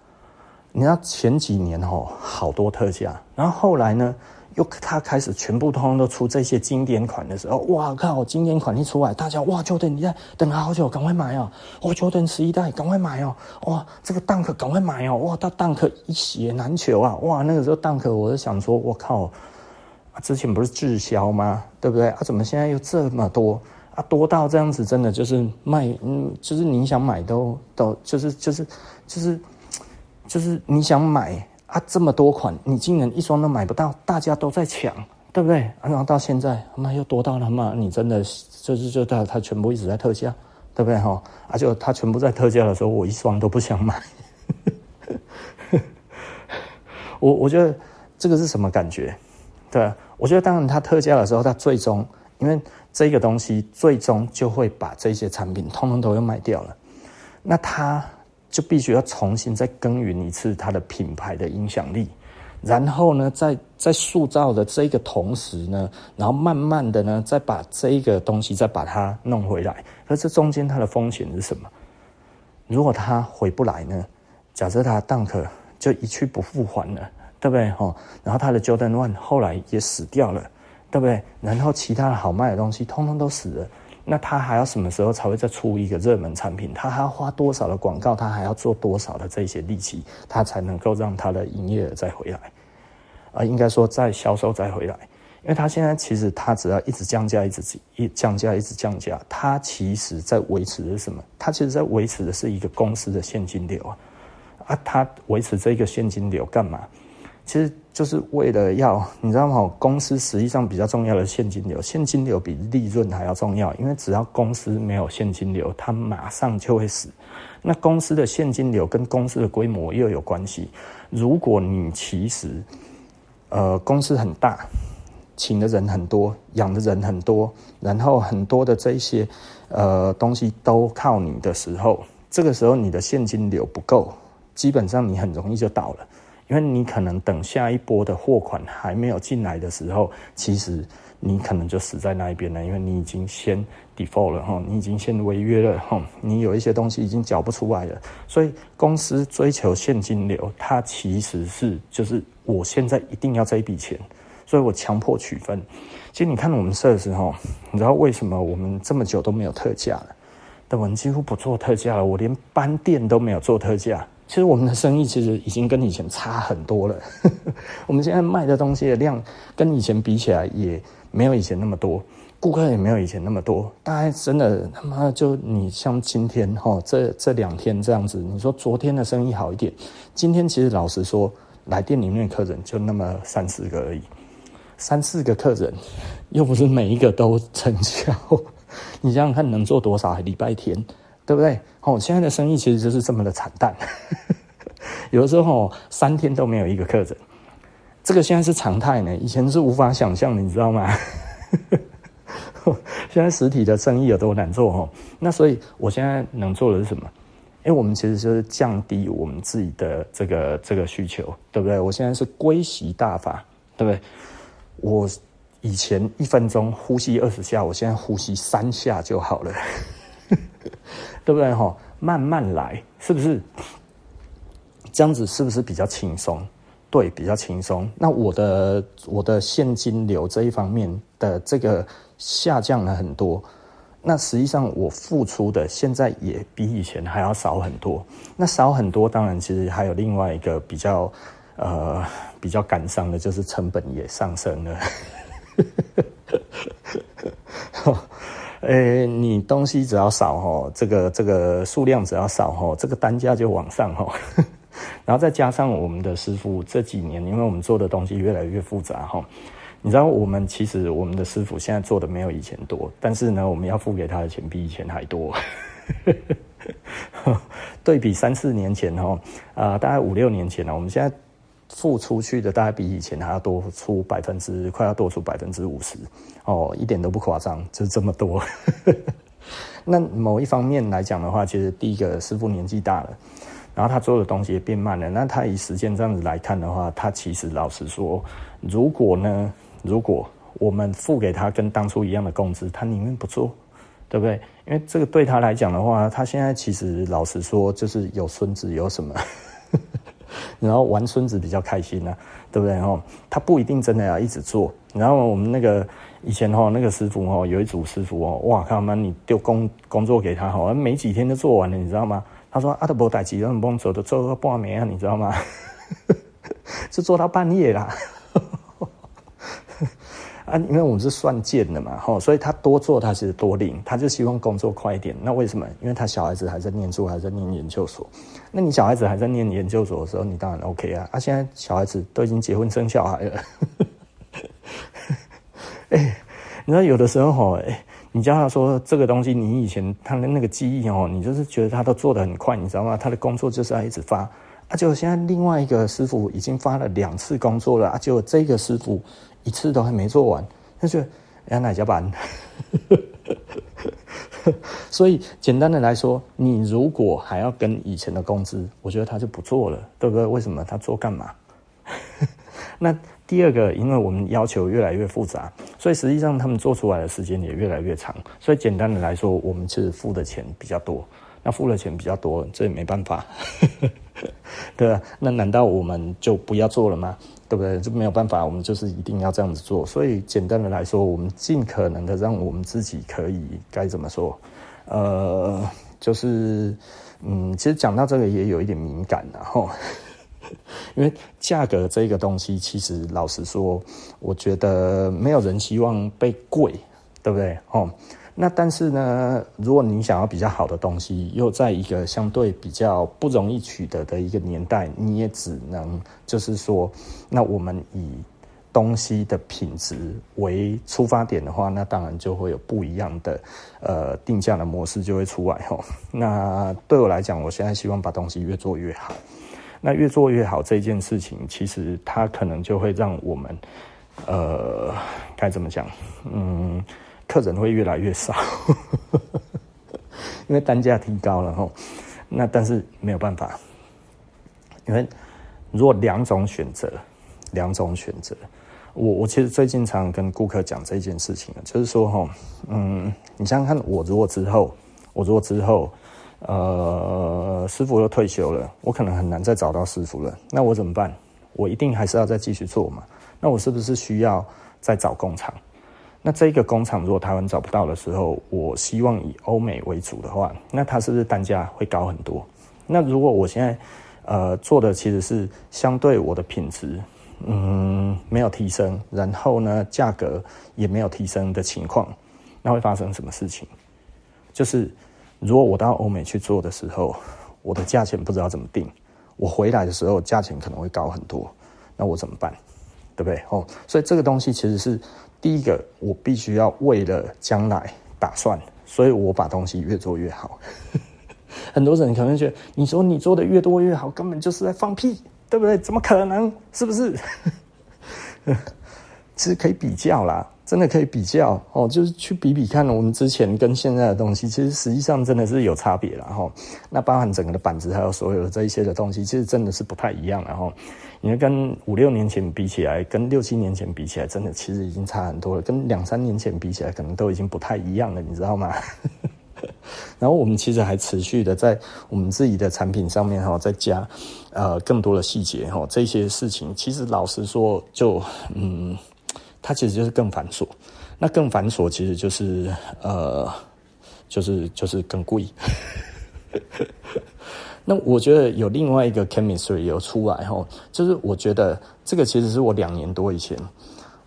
你知道前几年吼好多特价，然后后来呢，又他开始全部通通都出这些经典款的时候，哇靠！经典款一出来，大家哇 Jordan 一代等了好久，赶快买哦！哦 Jordan 十一代赶快买哦！哇，这个 Dunk 赶快买哦！哇，他 Dunk 一血难求啊！哇，那个时候 Dunk 我就想说，我靠、啊，之前不是滞销吗？对不对？啊，怎么现在又这么多？啊，多到这样子，真的就是卖，嗯，就是你想买都都就是就是就是。就是就是你想买啊，这么多款，你竟然一双都买不到，大家都在抢，对不对？啊、然后到现在，妈又多到了嘛，你真的就是就他他全部一直在特价，对不对哈？啊，就他全部在特价的时候，我一双都不想买。我我觉得这个是什么感觉？对、啊，我觉得当然他特价的时候，他最终因为这个东西最终就会把这些产品通通都要卖掉了，那他。就必须要重新再耕耘一次它的品牌的影响力，然后呢，在在塑造的这个同时呢，然后慢慢的呢，再把这一个东西再把它弄回来。可是中间它的风险是什么？如果它回不来呢？假设它 Dunk 就一去不复还了，对不对？哦，然后它的 Jordan One 后来也死掉了，对不对？然后其他的好卖的东西通通都死了。那他还要什么时候才会再出一个热门产品？他还要花多少的广告？他还要做多少的这些力气，他才能够让他的营业额再回来？啊、呃，应该说再销售再回来，因为他现在其实他只要一直降价，一直一降价，一直降价，他其实在维持的是什么？他其实在维持的是一个公司的现金流啊！啊，他维持这个现金流干嘛？其实就是为了要，你知道吗？公司实际上比较重要的现金流，现金流比利润还要重要，因为只要公司没有现金流，它马上就会死。那公司的现金流跟公司的规模又有关系。如果你其实，呃，公司很大，请的人很多，养的人很多，然后很多的这一些呃东西都靠你的时候，这个时候你的现金流不够，基本上你很容易就倒了。因为你可能等下一波的货款还没有进来的时候，其实你可能就死在那一边了，因为你已经先 default 了，你已经先违约了，你有一些东西已经缴不出来了。所以公司追求现金流，它其实是就是我现在一定要这一笔钱，所以我强迫取分。其实你看我们设置，你知道为什么我们这么久都没有特价了？但我们几乎不做特价了，我连搬店都没有做特价。其实我们的生意其实已经跟以前差很多了，我们现在卖的东西的量跟以前比起来也没有以前那么多，顾客也没有以前那么多。大概真的他妈就你像今天哈，这这两天这样子，你说昨天的生意好一点，今天其实老实说，来店里面的客人就那么三四个而已，三四个客人又不是每一个都成交，你想想看能做多少？礼拜天。对不对？哦，现在的生意其实就是这么的惨淡，有的时候、哦、三天都没有一个客人，这个现在是常态呢，以前是无法想象的，你知道吗？现在实体的生意有多难做哦，那所以我现在能做的是什么？因为我们其实就是降低我们自己的这个这个需求，对不对？我现在是归息大法，对不对？我以前一分钟呼吸二十下，我现在呼吸三下就好了。对不对哈？慢慢来，是不是？这样子是不是比较轻松？对，比较轻松。那我的我的现金流这一方面的这个下降了很多，那实际上我付出的现在也比以前还要少很多。那少很多，当然其实还有另外一个比较呃比较感伤的就是成本也上升了。欸、你东西只要少、哦、这个这个数量只要少、哦、这个单价就往上、哦、然后再加上我们的师傅这几年，因为我们做的东西越来越复杂、哦、你知道我们其实我们的师傅现在做的没有以前多，但是呢我们要付给他的钱比以前还多。对比三四年前、哦呃、大概五六年前、哦、我们现在付出去的大概比以前还要多出百分之快要多出百分之五十哦，一点都不夸张，就是这么多。那某一方面来讲的话，其实第一个师傅年纪大了，然后他做的东西也变慢了。那他以时间这样子来看的话，他其实老实说，如果呢，如果我们付给他跟当初一样的工资，他宁愿不做，对不对？因为这个对他来讲的话，他现在其实老实说，就是有孙子有什么。然后玩孙子比较开心啊，对不对齁？他不一定真的要一直做。然后我们那个以前齁，那个师傅齁，有一组师傅齁，哇靠妈，你丢工工作给他齁，没几天就做完了，你知道吗？他说啊都没事，我们帮做就做到半暝啊，你知道吗？就做到半夜啦。啊，因为我们是算件的嘛，齁，所以他多做他其实多领，他就希望工作快一点。那为什么？因为他小孩子还在念书，还在念研究所。那你小孩子还在念研究所的时候，你当然 OK 啊。啊，现在小孩子都已经结婚生小孩了。哎、欸，你知道有的时候齁，哎、欸，你叫他说这个东西，你以前他的那个记忆齁，你就是觉得他都做得很快，你知道吗？他的工作就是要一直发。啊，结果现在另外一个师傅已经发了两次工作了，啊，结果这个师傅。一次都还没做完，他就哎哪家班？所以简单的来说，你如果还要跟以前的工资，我觉得他就不做了，对不对？为什么他做干嘛？那第二个，因为我们要求越来越复杂，所以实际上他们做出来的时间也越来越长。所以简单的来说，我们其实付的钱比较多，那付的钱比较多，这也没办法，对吧？那难道我们就不要做了吗？对不对？就没有办法，我们就是一定要这样子做。所以简单的来说，我们尽可能的让我们自己可以该怎么说？呃，就是嗯，其实讲到这个也有一点敏感啊，吼，因为价格这个东西，其实老实说，我觉得没有人希望被贵，对不对？吼，那但是呢，如果你想要比较好的东西，又在一个相对比较不容易取得的一个年代，你也只能就是说，那我们以东西的品质为出发点的话，那当然就会有不一样的呃定价的模式就会出来吼。那对我来讲，我现在希望把东西越做越好。那越做越好这件事情，其实它可能就会让我们呃该怎么讲？嗯。客人会越来越少，因为单价提高了吼。那但是没有办法，因为如果两种选择，两种选择，我我其实最近常跟顾客讲这件事情，就是说吼，嗯，你想想看，我如果之后，我如果之后，呃，师傅又退休了，我可能很难再找到师傅了，那我怎么办？我一定还是要再继续做嘛。那我是不是需要再找工厂？那这个工厂如果台湾找不到的时候，我希望以欧美为主的话，那它是不是单价会高很多？那如果我现在呃做的其实是相对我的品质，嗯，没有提升，然后呢价格也没有提升的情况，那会发生什么事情？就是如果我到欧美去做的时候，我的价钱不知道怎么定，我回来的时候价钱可能会高很多，那我怎么办？对不对？哦，所以这个东西其实是。第一个，我必须要为了将来打算，所以我把东西越做越好。很多人可能觉得，你说你做的越多越好，根本就是在放屁，对不对？怎么可能？是不是？其实可以比较啦，真的可以比较哦，就是去比比看我们之前跟现在的东西，其实实际上真的是有差别啦哈、哦。那包含整个的板子还有所有的这一些的东西，其实真的是不太一样啦哈。哦你跟五六年前比起来，跟六七年前比起来，真的其实已经差很多了。跟两三年前比起来，可能都已经不太一样了，你知道吗？然后我们其实还持续的在我们自己的产品上面哈，再加呃更多的细节哈，这些事情其实老实说就，就嗯，它其实就是更繁琐。那更繁琐其实就是呃，就是就是更贵。那我觉得有另外一个 chemistry 有出来齁，就是我觉得这个其实是我两年多以前，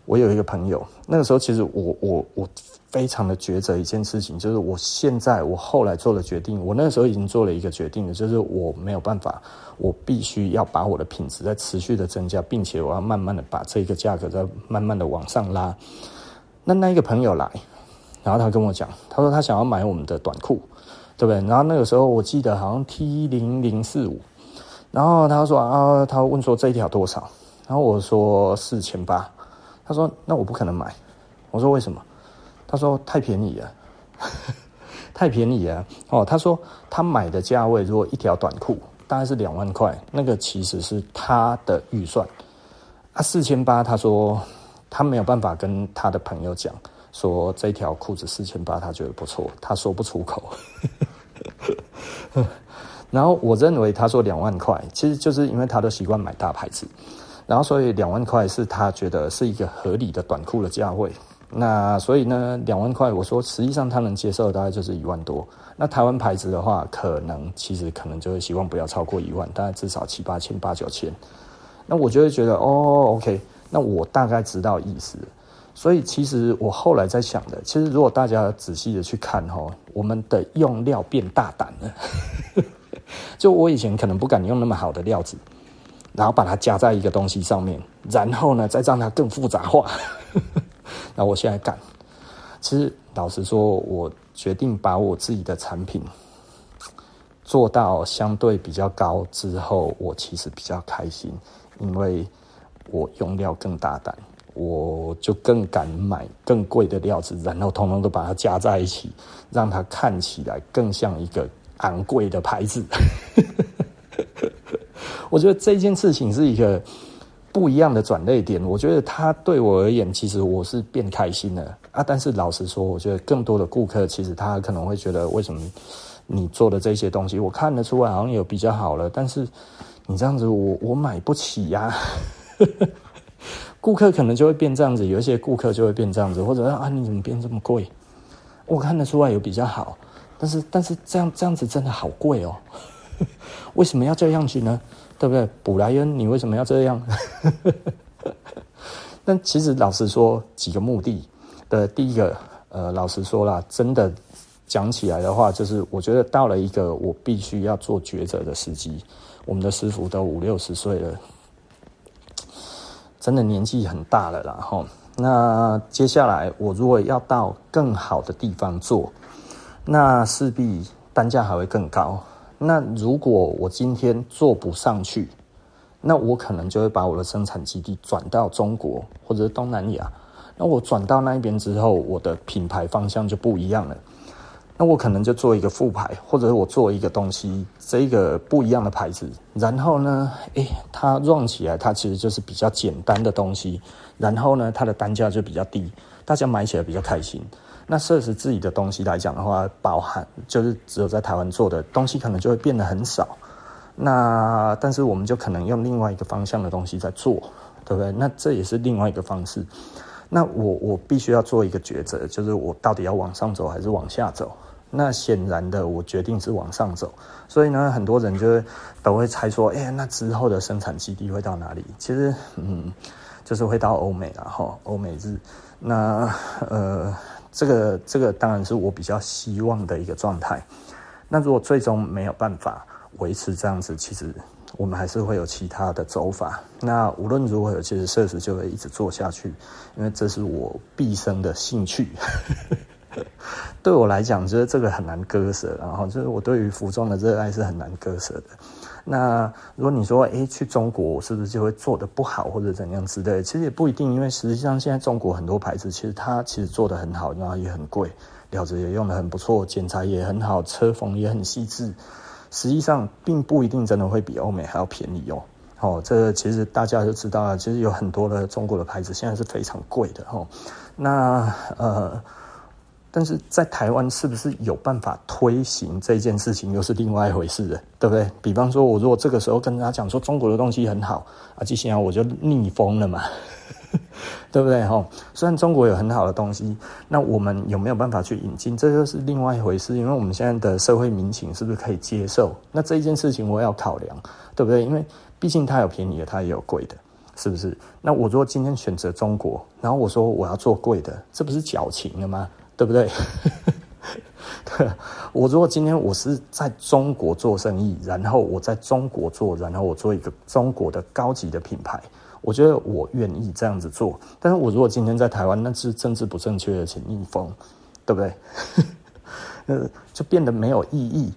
我有一个朋友，那个时候其实我我我非常的抉择一件事情，就是我现在我后来做了决定，我那个时候已经做了一个决定了，就是我没有办法，我必须要把我的品质在持续的增加，并且我要慢慢的把这个价格再慢慢的往上拉。那那一个朋友来，然后他跟我讲，他说他想要买我们的短裤，对不对？然后那个时候我记得好像 T 零零四五，然后他说啊，他问说这一条多少，然后我说四千八。他说：“那我不可能买。”我说：“为什么？”他说：“太便宜了，太便宜了。”哦，他说他买的价位，如果一条短裤大概是两万块，那个其实是他的预算啊，四千八。他说他没有办法跟他的朋友讲，说这条裤子四千八，他觉得不错，他说不出口。然后我认为他说两万块，其实就是因为他都习惯买大牌子。然后所以两万块是他觉得是一个合理的短裤的价位，那所以呢两万块我说实际上他能接受的大概就是一万多，那台湾牌子的话可能其实可能就是希望不要超过一万，大概至少七八千八九千，那我就会觉得哦 OK， 那我大概知道意思。所以其实我后来在想的，其实如果大家仔细的去看齁，我们的用料变大胆了，就我以前可能不敢用那么好的料子，然后把它加在一个东西上面，然后呢再让它更复杂化。那我现在敢，其实老实说，我决定把我自己的产品做到相对比较高之后，我其实比较开心，因为我用料更大胆，我就更敢买更贵的料子，然后统统都把它加在一起，让它看起来更像一个昂贵的牌子。我觉得这件事情是一个不一样的转捩点，我觉得它对我而言其实我是变开心了啊。但是老实说，我觉得更多的顾客其实他可能会觉得，为什么你做的这些东西我看得出来好像有比较好了，但是你这样子我我买不起啊。顾客可能就会变这样子，有一些顾客就会变这样子，或者啊你怎么变这么贵，我看得出来有比较好，但是但是这样这样子真的好贵哦，为什么要这样子呢？对不对？布莱恩，你为什么要这样？但其实老实说，几个目的的第一个，呃，老实说啦，真的讲起来的话，就是我觉得到了一个我必须要做抉择的时机。我们的师傅都五六十岁了，真的年纪很大了啦齁。那接下来我如果要到更好的地方做，那势必单价还会更高。那如果我今天做不上去，那我可能就会把我的生产基地转到中国或者是东南亚。那我转到那边之后，我的品牌方向就不一样了。那我可能就做一个副牌，或者我做一个东西，这个不一样的牌子。然后呢，诶、欸，它 run 起来，它其实就是比较简单的东西。然后呢，它的单价就比较低，大家买起来比较开心。那设置自己的东西来讲的话，包含就是只有在台湾做的东西可能就会变得很少，那但是我们就可能用另外一个方向的东西在做，对不对？那这也是另外一个方式。那我我必须要做一个抉择，就是我到底要往上走还是往下走。那显然的我决定是往上走，所以呢很多人就都会猜说，哎、欸，那之后的生产基地会到哪里？其实嗯就是会到欧美啦齁，欧美日。那呃这个这个当然是我比较希望的一个状态。那如果最终没有办法维持这样子，其实我们还是会有其他的走法。那无论如何，其实设施就会一直做下去，因为这是我毕生的兴趣。对我来讲，就是这个很难割舍，然后就是我对于服装的热爱是很难割舍的。那如果你说，诶，去中国我是不是就会做得不好或者怎样之类的？其实也不一定，因为实际上现在中国很多牌子，其实它其实做得很好，然后也很贵，料子也用得很不错，剪裁也很好，车缝也很细致，实际上并不一定真的会比欧美还要便宜哦。哦，这个、其实大家就知道了，其实有很多的中国的牌子现在是非常贵的哦。那呃。但是在台湾是不是有办法推行这件事情，又是另外一回事了，对不对？比方说，我如果这个时候跟他讲说中国的东西很好啊，接下来我就逆风了嘛。对不对齁？虽然中国有很好的东西，那我们有没有办法去引进，这就是另外一回事。因为我们现在的社会民情是不是可以接受，那这一件事情我要考量，对不对？因为毕竟它有便宜的，它也有贵的，是不是？那我如果今天选择中国，然后我说我要做贵的，这不是矫情了吗？对不对？对，我如果今天我是在中国做生意，然后我在中国做，然后我做一个中国的高级的品牌，我觉得我愿意这样子做。但是我如果今天在台湾，那是政治不正确的请逆风，对不对？那就变得没有意义。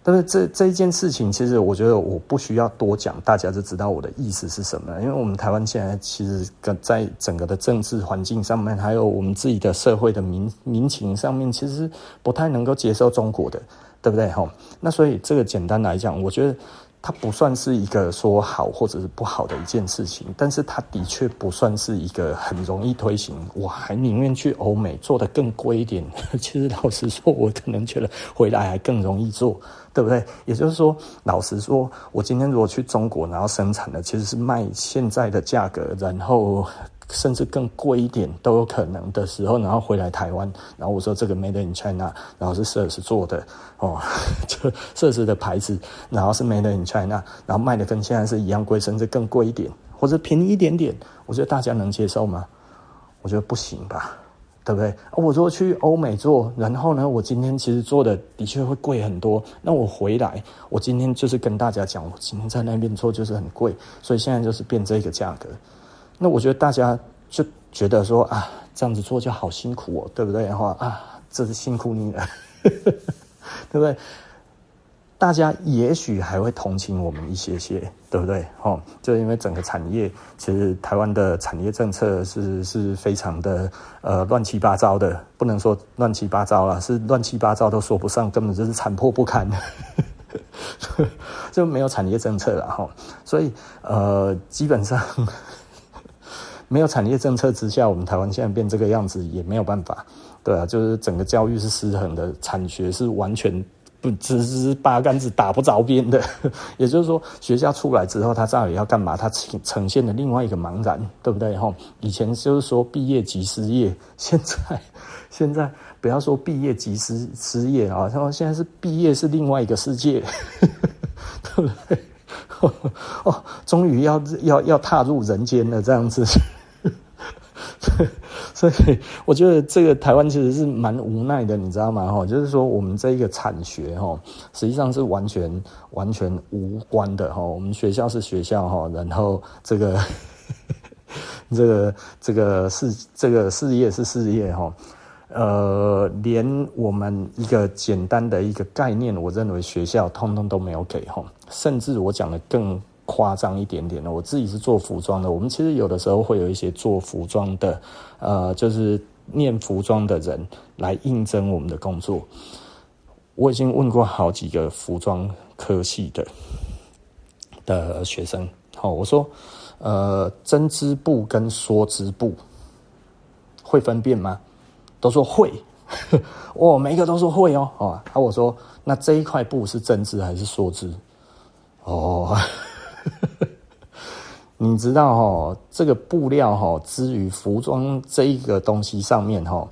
但是这这一件事情，其实我觉得我不需要多讲，大家就知道我的意思是什么了。因为我们台湾现在其实在整个的政治环境上面，还有我们自己的社会的民民情上面，其实不太能够接受中国的，对不对？吼，那所以这个简单来讲，我觉得它不算是一个说好或者是不好的一件事情，但是它的确不算是一个很容易推行。我还宁愿去欧美做得更贵一点，其实老实说我可能觉得回来还更容易做，对不对？也就是说，老实说，我今天如果去中国然后生产的其实是卖现在的价格，然后甚至更贵一点都有可能的时候，然后回来台湾，然后我说这个 Made in China， 然后是奢侈做的哦，就奢侈的牌子，然后是 Made in China， 然后卖的跟现在是一样贵，甚至更贵一点，或者便宜一点点，我觉得大家能接受吗？我觉得不行吧，对不对？我如果去欧美做，然后呢，我今天其实做的的确会贵很多。那我回来，我今天就是跟大家讲，我今天在那边做就是很贵，所以现在就是变这个价格。那我觉得大家就觉得说啊，这样子做就好辛苦哦，对不对？然后啊，这是辛苦你了，对不对？大家也许还会同情我们一些些，对不对？哦，就因为整个产业，其实台湾的产业政策是是非常的呃乱七八糟的，不能说乱七八糟啦，是乱七八糟都说不上，根本就是残破不堪。就没有产业政策了哈，所以呃，基本上。没有产业政策之下，我们台湾现在变这个样子也没有办法，对啊，就是整个教育是失衡的，产学是完全不只是八竿子打不着边的。也就是说，学校出来之后，他到底要干嘛？他呈现了另外一个茫然，对不对？哈，以前就是说毕业即失业，现在现在不要说毕业即失失业啊，他说现在是毕业是另外一个世界，对不对？哦，终于要要要踏入人间了，这样子。所以我觉得这个台湾其实是蛮无奈的，你知道吗？就是说我们这一个产学实际上是完全完全无关的，我们学校是学校，然后这个这个这个事这个事业是事业，呃，连我们一个简单的一个概念，我认为学校通通都没有给，甚至我讲的更夸张一点点的，我自己是做服装的，我们其实有的时候会有一些做服装的，呃，就是念服装的人来应征我们的工作。我已经问过好几个服装科系的的学生，好、哦，我说，呃，针织布跟梭织布会分辨吗？都说会，我、哦、每一个都说会哦，哦，啊，我说那这一块布是针织还是梭织？哦。你知道齁，这个布料齁，之于服装这一个东西上面齁，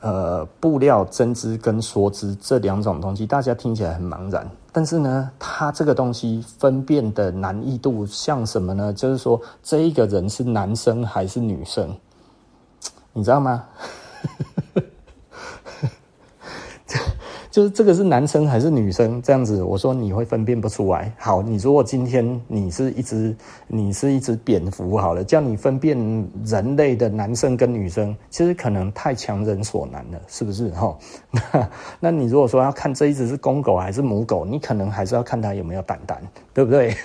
呃，布料针织跟梭织这两种东西，大家听起来很茫然，但是呢，它这个东西分辨的难易度像什么呢？就是说，这一个人是男生还是女生，你知道吗？就是这个是男生还是女生这样子，我说你会分辨不出来。好，你如果今天你是一只你是一只蝙蝠好了，叫你分辨人类的男生跟女生，其实可能太强人所难了，是不是齁？那那你如果说要看这一只是公狗还是母狗，你可能还是要看它有没有蛋蛋，对不对？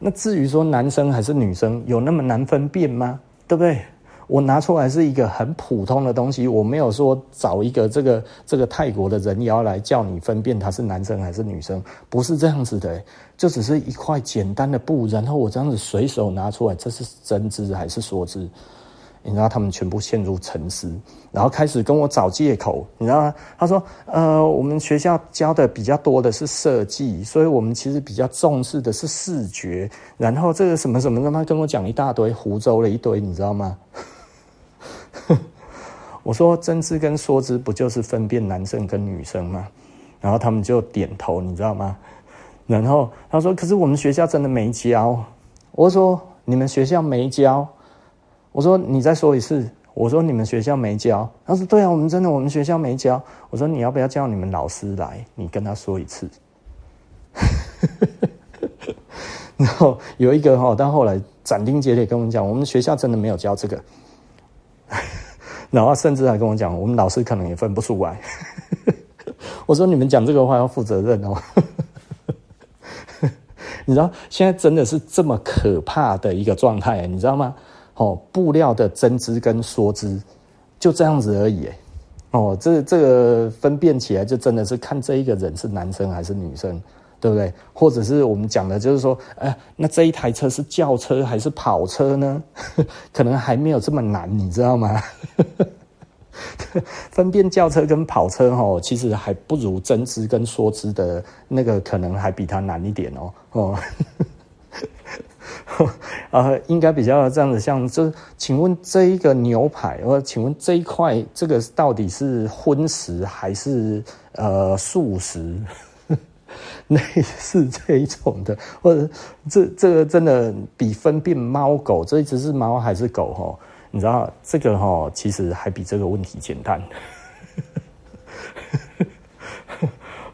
那至于说男生还是女生，有那么难分辨吗？对不对？我拿出来是一个很普通的东西，我没有说找一个这个这个泰国的人妖来叫你分辨他是男生还是女生，不是这样子的、欸，就只是一块简单的布，然后我这样子随手拿出来，这是针织还是梭织？你知道他们全部陷入沉思，然后开始跟我找借口，你知道吗？他说呃我们学校教的比较多的是设计，所以我们其实比较重视的是视觉，然后这个什么什么，他跟我讲一大堆，胡诌了一堆，你知道吗？我说真知跟说知不就是分辨男生跟女生吗？然后他们就点头，你知道吗？然后他说可是我们学校真的没教。我说你们学校没教？我说你再说一次。我说你们学校没教？他说对啊，我们真的我们学校没教。我说你要不要叫你们老师来，你跟他说一次。然后有一个齁、哦、到后来斩钉截铁跟我们讲，我们学校真的没有教这个。然后甚至还跟我讲，我们老师可能也分不出来。我说你们讲这个话要负责任哦。你知道现在真的是这么可怕的一个状态，你知道吗？哦，布料的真知跟说知就这样子而已。哦，这这个分辨起来就真的是看这一个人是男生还是女生，对不对？或者是我们讲的就是说，呃，那这一台车是轿车还是跑车呢？可能还没有这么难，你知道吗？分辨轿车跟跑车哦，其实还不如真知跟说知的那个，可能还比它难一点哦。哦。呃，应该比较这样子，像就是，请问这一个牛排，或者请问这一块这个到底是荤食还是呃素食，类似这一种的，或者这这个真的比分辨猫狗这一只是猫还是狗吼，你知道这个吼其实还比这个问题简单。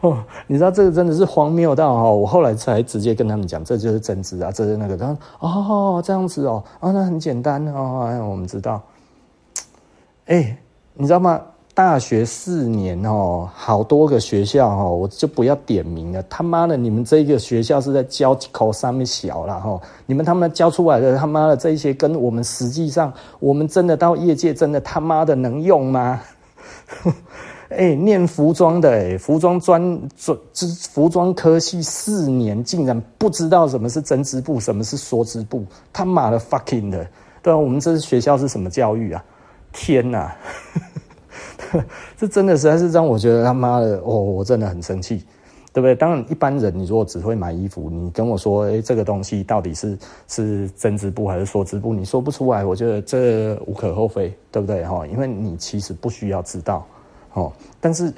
哦，你知道这个真的是荒谬到哈、哦！我后来才直接跟他们讲，这就是真知啊，这是那个。他哦，这样子哦，啊、哦，那很简单哦、哎，我们知道。哎，你知道吗？大学四年哦，好多个学校哦，我就不要点名了。他妈的，你们这个学校是在教口上面小啦哈、哦！你们他们教出来的他妈的这一些，跟我们实际上，我们真的到业界真的他妈的能用吗？欸，念服装的欸，服装专专服装科系四年，竟然不知道什么是针织布，什么是梭织布，他妈的 fucking 的，对啊，我们这学校是什么教育啊？天哪、啊，这真的实在是让我觉得他妈的，哦，我真的很生气，对不对？当然，一般人你如果只会买衣服，你跟我说，欸，这个东西到底是是针织布还是梭织布，你说不出来，我觉得这无可厚非，对不对？哈，因为你其实不需要知道。哦，但是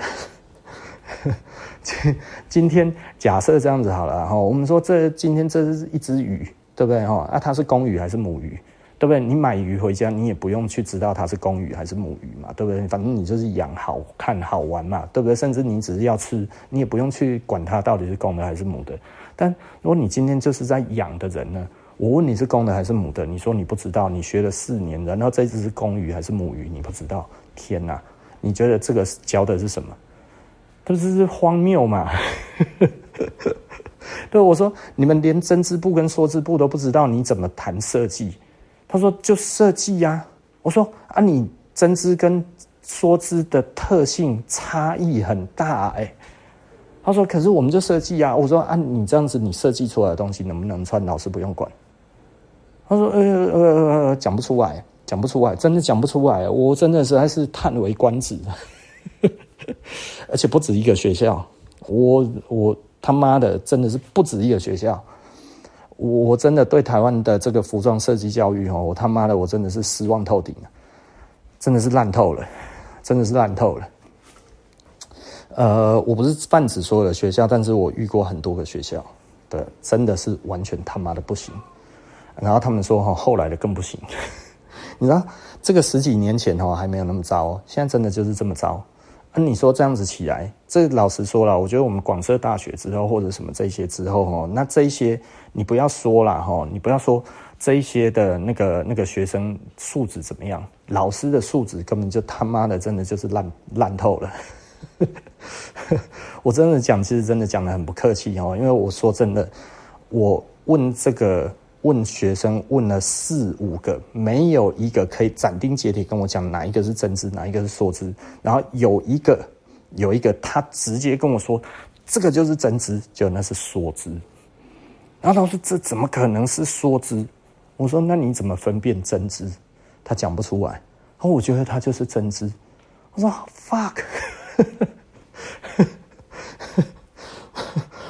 今天假设这样子好了哈、哦，我们说这今天这是一只鱼，对不对哈、哦？啊，它是公鱼还是母鱼，对不对？你买鱼回家，你也不用去知道它是公鱼还是母鱼嘛，对不对？反正你就是养好看好玩嘛，对不对？甚至你只是要吃，你也不用去管它到底是公的还是母的。但如果你今天就是在养的人呢，我问你是公的还是母的，你说你不知道，你学了四年，然后这只是公鱼还是母鱼，你不知道，天哪！你觉得这个教的是什么？这是荒谬嘛？对，我说你们连针织布跟梭织布都不知道，你怎么谈设计？他说就设计呀、啊。我说啊，你针织跟梭织的特性差异很大哎、欸。他说可是我们就设计呀。我说啊，你这样子你设计出来的东西能不能穿，老师不用管。他说呃呃呃，讲、呃、不出来。讲不出来，真的讲不出来，我真的实在是叹为观止。而且不止一个学校，我我他妈的真的是不止一个学校，我真的对台湾的这个服装设计教育哦，我他妈的我真的是失望透顶了，真的是烂透了，真的是烂透了。呃，我不是泛指所有的学校，但是我遇过很多个学校，对，真的是完全他妈的不行。然后他们说哈，后来的更不行。你知道这个十几年前哦还没有那么糟、哦，现在真的就是这么糟。啊，你说这样子起来，这老实说啦，我觉得我们广设大学之后或者什么这些之后哦，那这一些你不要说啦哈、哦，你不要说这一些的那个那个学生素质怎么样，老师的素质根本就他妈的真的就是烂烂透了。我真的讲，其实真的讲得很不客气哦，因为我说真的，我问这个。问学生问了四五个，没有一个可以斩钉截铁跟我讲哪一个是真知，哪一个是说知。然后有一个，有一个他直接跟我说，这个就是真知，就那是说知。然后他说这怎么可能是说知？我说那你怎么分辨真知？他讲不出来。然后我觉得他就是真知。我说 fuck，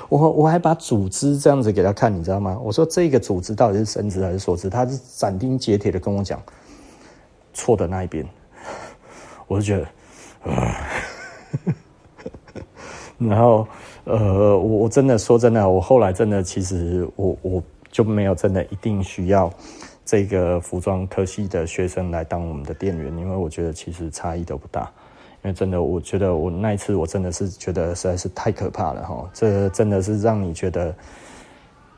我我还把组织这样子给他看，你知道吗？我说这个组织到底是神职还是所知？他是斩钉截铁的跟我讲错的那一边。我就觉得，呃、然后呃，我真的说真的，我后来真的其实我我就没有真的一定需要这个服装科系的学生来当我们的店员，因为我觉得其实差异都不大。因为真的，我觉得我那一次我真的是觉得实在是太可怕了哈，这真的是让你觉得，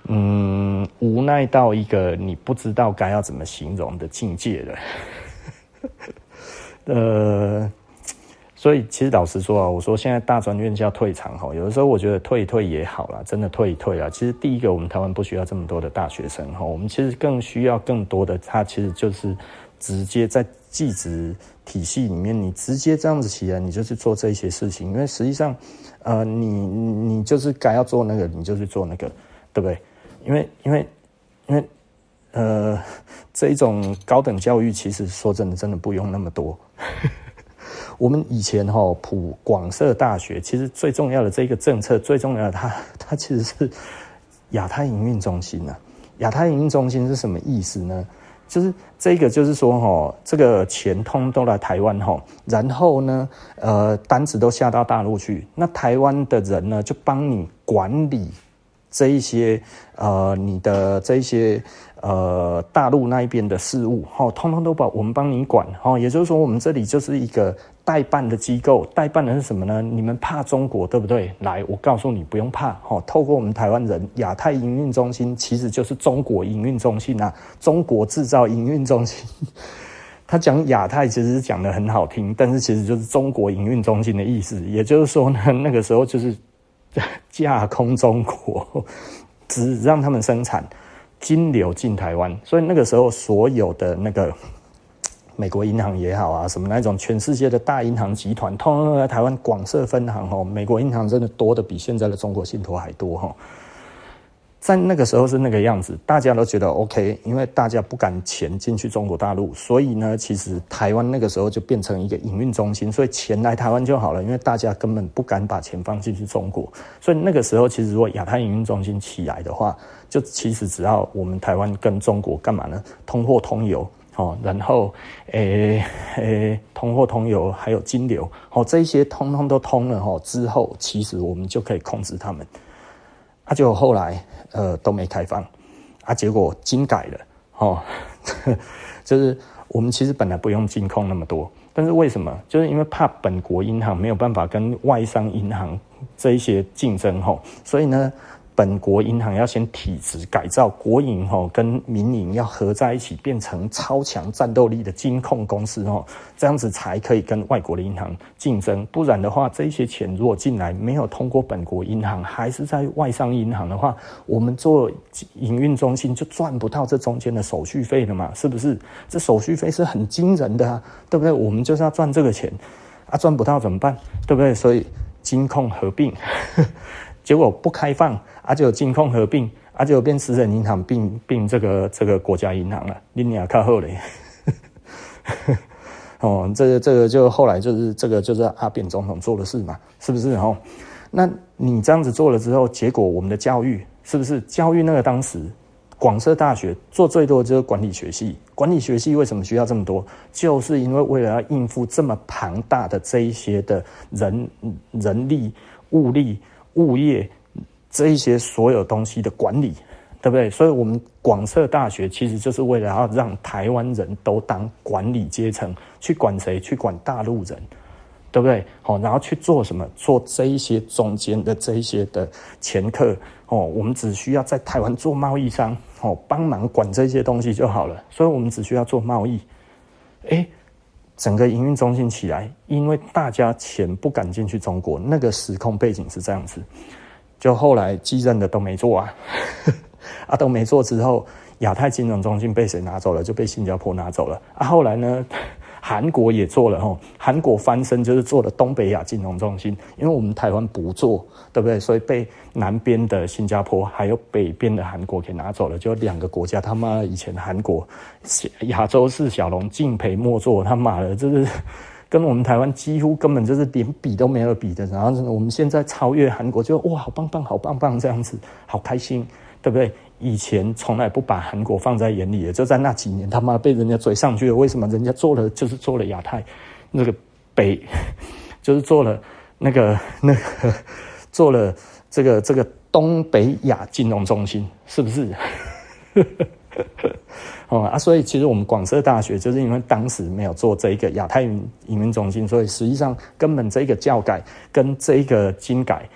嗯，无奈到一个你不知道该要怎么形容的境界了。呃，所以其实老实说啊，我说现在大专院校退场哈，有的时候我觉得退一退也好啦，真的退一退啊。其实第一个，我们台湾不需要这么多的大学生哈，我们其实更需要更多的，他其实就是直接在技职体系里面，你直接这样子起来，你就是做这些事情，因为实际上，呃，你你就是该要做那个，你就是做那个，对不对？因为因为因为。因為呃，这一种高等教育其实说真的，真的不用那么多。我们以前哈、哦、普广设大学，其实最重要的这个政策，最重要的它它其实是亚太营运中心啊。亚太营运中心是什么意思呢？就是这个就是说哈、哦，这个钱通都来台湾哈、哦，然后呢，呃，单子都下到大陆去，那台湾的人呢就帮你管理这一些呃你的这一些。呃，大陆那一边的事务，哈、哦，通通都把我们帮你管，哈、哦，也就是说，我们这里就是一个代办的机构。代办的是什么呢？你们怕中国，对不对？来，我告诉你，不用怕，哈、哦。透过我们台湾人，亚太营运中心其实就是中国营运中心啊，中国制造营运中心。他讲亚太其实讲得很好听，但是其实就是中国营运中心的意思。也就是说呢，那个时候就是架空中国，只让他们生产。金流进台湾，所以那个时候所有的那个美国银行也好啊，什么那种全世界的大银行集团，通通在台湾广设分行哦。美国银行真的多的比现在的中国信托还多哈。在那个时候是那个样子，大家都觉得 OK， 因为大家不敢钱进去中国大陆，所以呢，其实台湾那个时候就变成一个营运中心，所以钱来台湾就好了，因为大家根本不敢把钱放进去中国，所以那个时候其实如果亚太营运中心起来的话，就其实只要我们台湾跟中国干嘛呢？通货通邮。哦，然后，诶诶，通货通邮，还有金流，哦，这些通通都通了哦，之后其实我们就可以控制他们。啊，就后来呃都没开放，啊，结果金改了，哦，就是我们其实本来不用金控那么多，但是为什么？就是因为怕本国银行没有办法跟外商银行这一些竞争吼、哦，所以呢。本国银行要先体制改造，国营吼跟民营要合在一起，变成超强战斗力的金控公司吼，这样子才可以跟外国的银行竞争。不然的话，这些钱如果进来没有通过本国银行，还是在外商银行的话，我们做营运中心就赚不到这中间的手续费了嘛？是不是？这手续费是很惊人的啊，对不对？我们就是要赚这个钱，啊，赚不到怎么办？对不对？所以金控合并。结果不开放，啊，就金控合并，啊，就变私人银行并并这个这个国家银行了，你俩靠后嘞。哦，这个这个就后来就是这个就是阿扁总统做的事嘛，是不是？哦，那你这样子做了之后，结果我们的教育是不是教育那个当时广设大学做最多的就是管理学系，管理学系为什么需要这么多？就是因为为了要应付这么庞大的这一些的人人力物力。物业这一些所有东西的管理，对不对？所以我们广设大学其实就是为了要让台湾人都当管理阶层，去管谁？去管大陆人，对不对？好，然后去做什么？做这一些中间的这一些的掮客哦，我们只需要在台湾做贸易商哦，帮忙管这些东西就好了。所以我们只需要做贸易，哎。整个营运中心起来，因为大家钱不敢进去中国，那个时空背景是这样子。就后来继任的都没做啊，啊都没做之后，亚太金融中心被谁拿走了？就被新加坡拿走了。啊，后来呢，韩国也做了哈，韩国翻身就是做了东北亚金融中心，因为我们台湾不做，对不对？所以被南边的新加坡还有北边的韩国给拿走了，就两个国家他妈以前韩国亚洲四小龙敬陪末座，他妈的这是跟我们台湾几乎根本就是连比都没有比的，然后我们现在超越韩国就哇好棒棒好棒棒这样子，好开心，对不对？以前从来不把韩国放在眼里的，就在那几年他妈被人家追上去了。为什么人家做了就是做了亚太那个北，就是做了那个那个做了这个这个东北亚金融中心，是不是？哦、啊，所以其实我们广设大学就是因为当时没有做这一个亚太营运中心，所以实际上根本这一个教改跟这一个经改。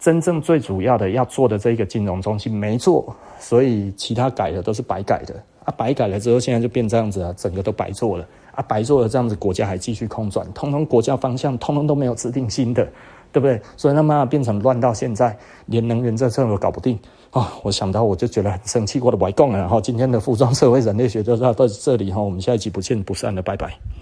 真正最主要的要做的这个金融中心没做，所以其他改的都是白改的啊！白改了之后，现在就变这样子啊，整个都白做了啊！白做了这样子，国家还继续空转，通通国家方向，通通都没有制定新的，对不对？所以他妈变成乱到现在，连能源政策都搞不定啊、哦！我想到我就觉得很生气，我的外公啊！然后今天的服装社会人类学就到这里哈，我们下一集不见不散了，拜拜。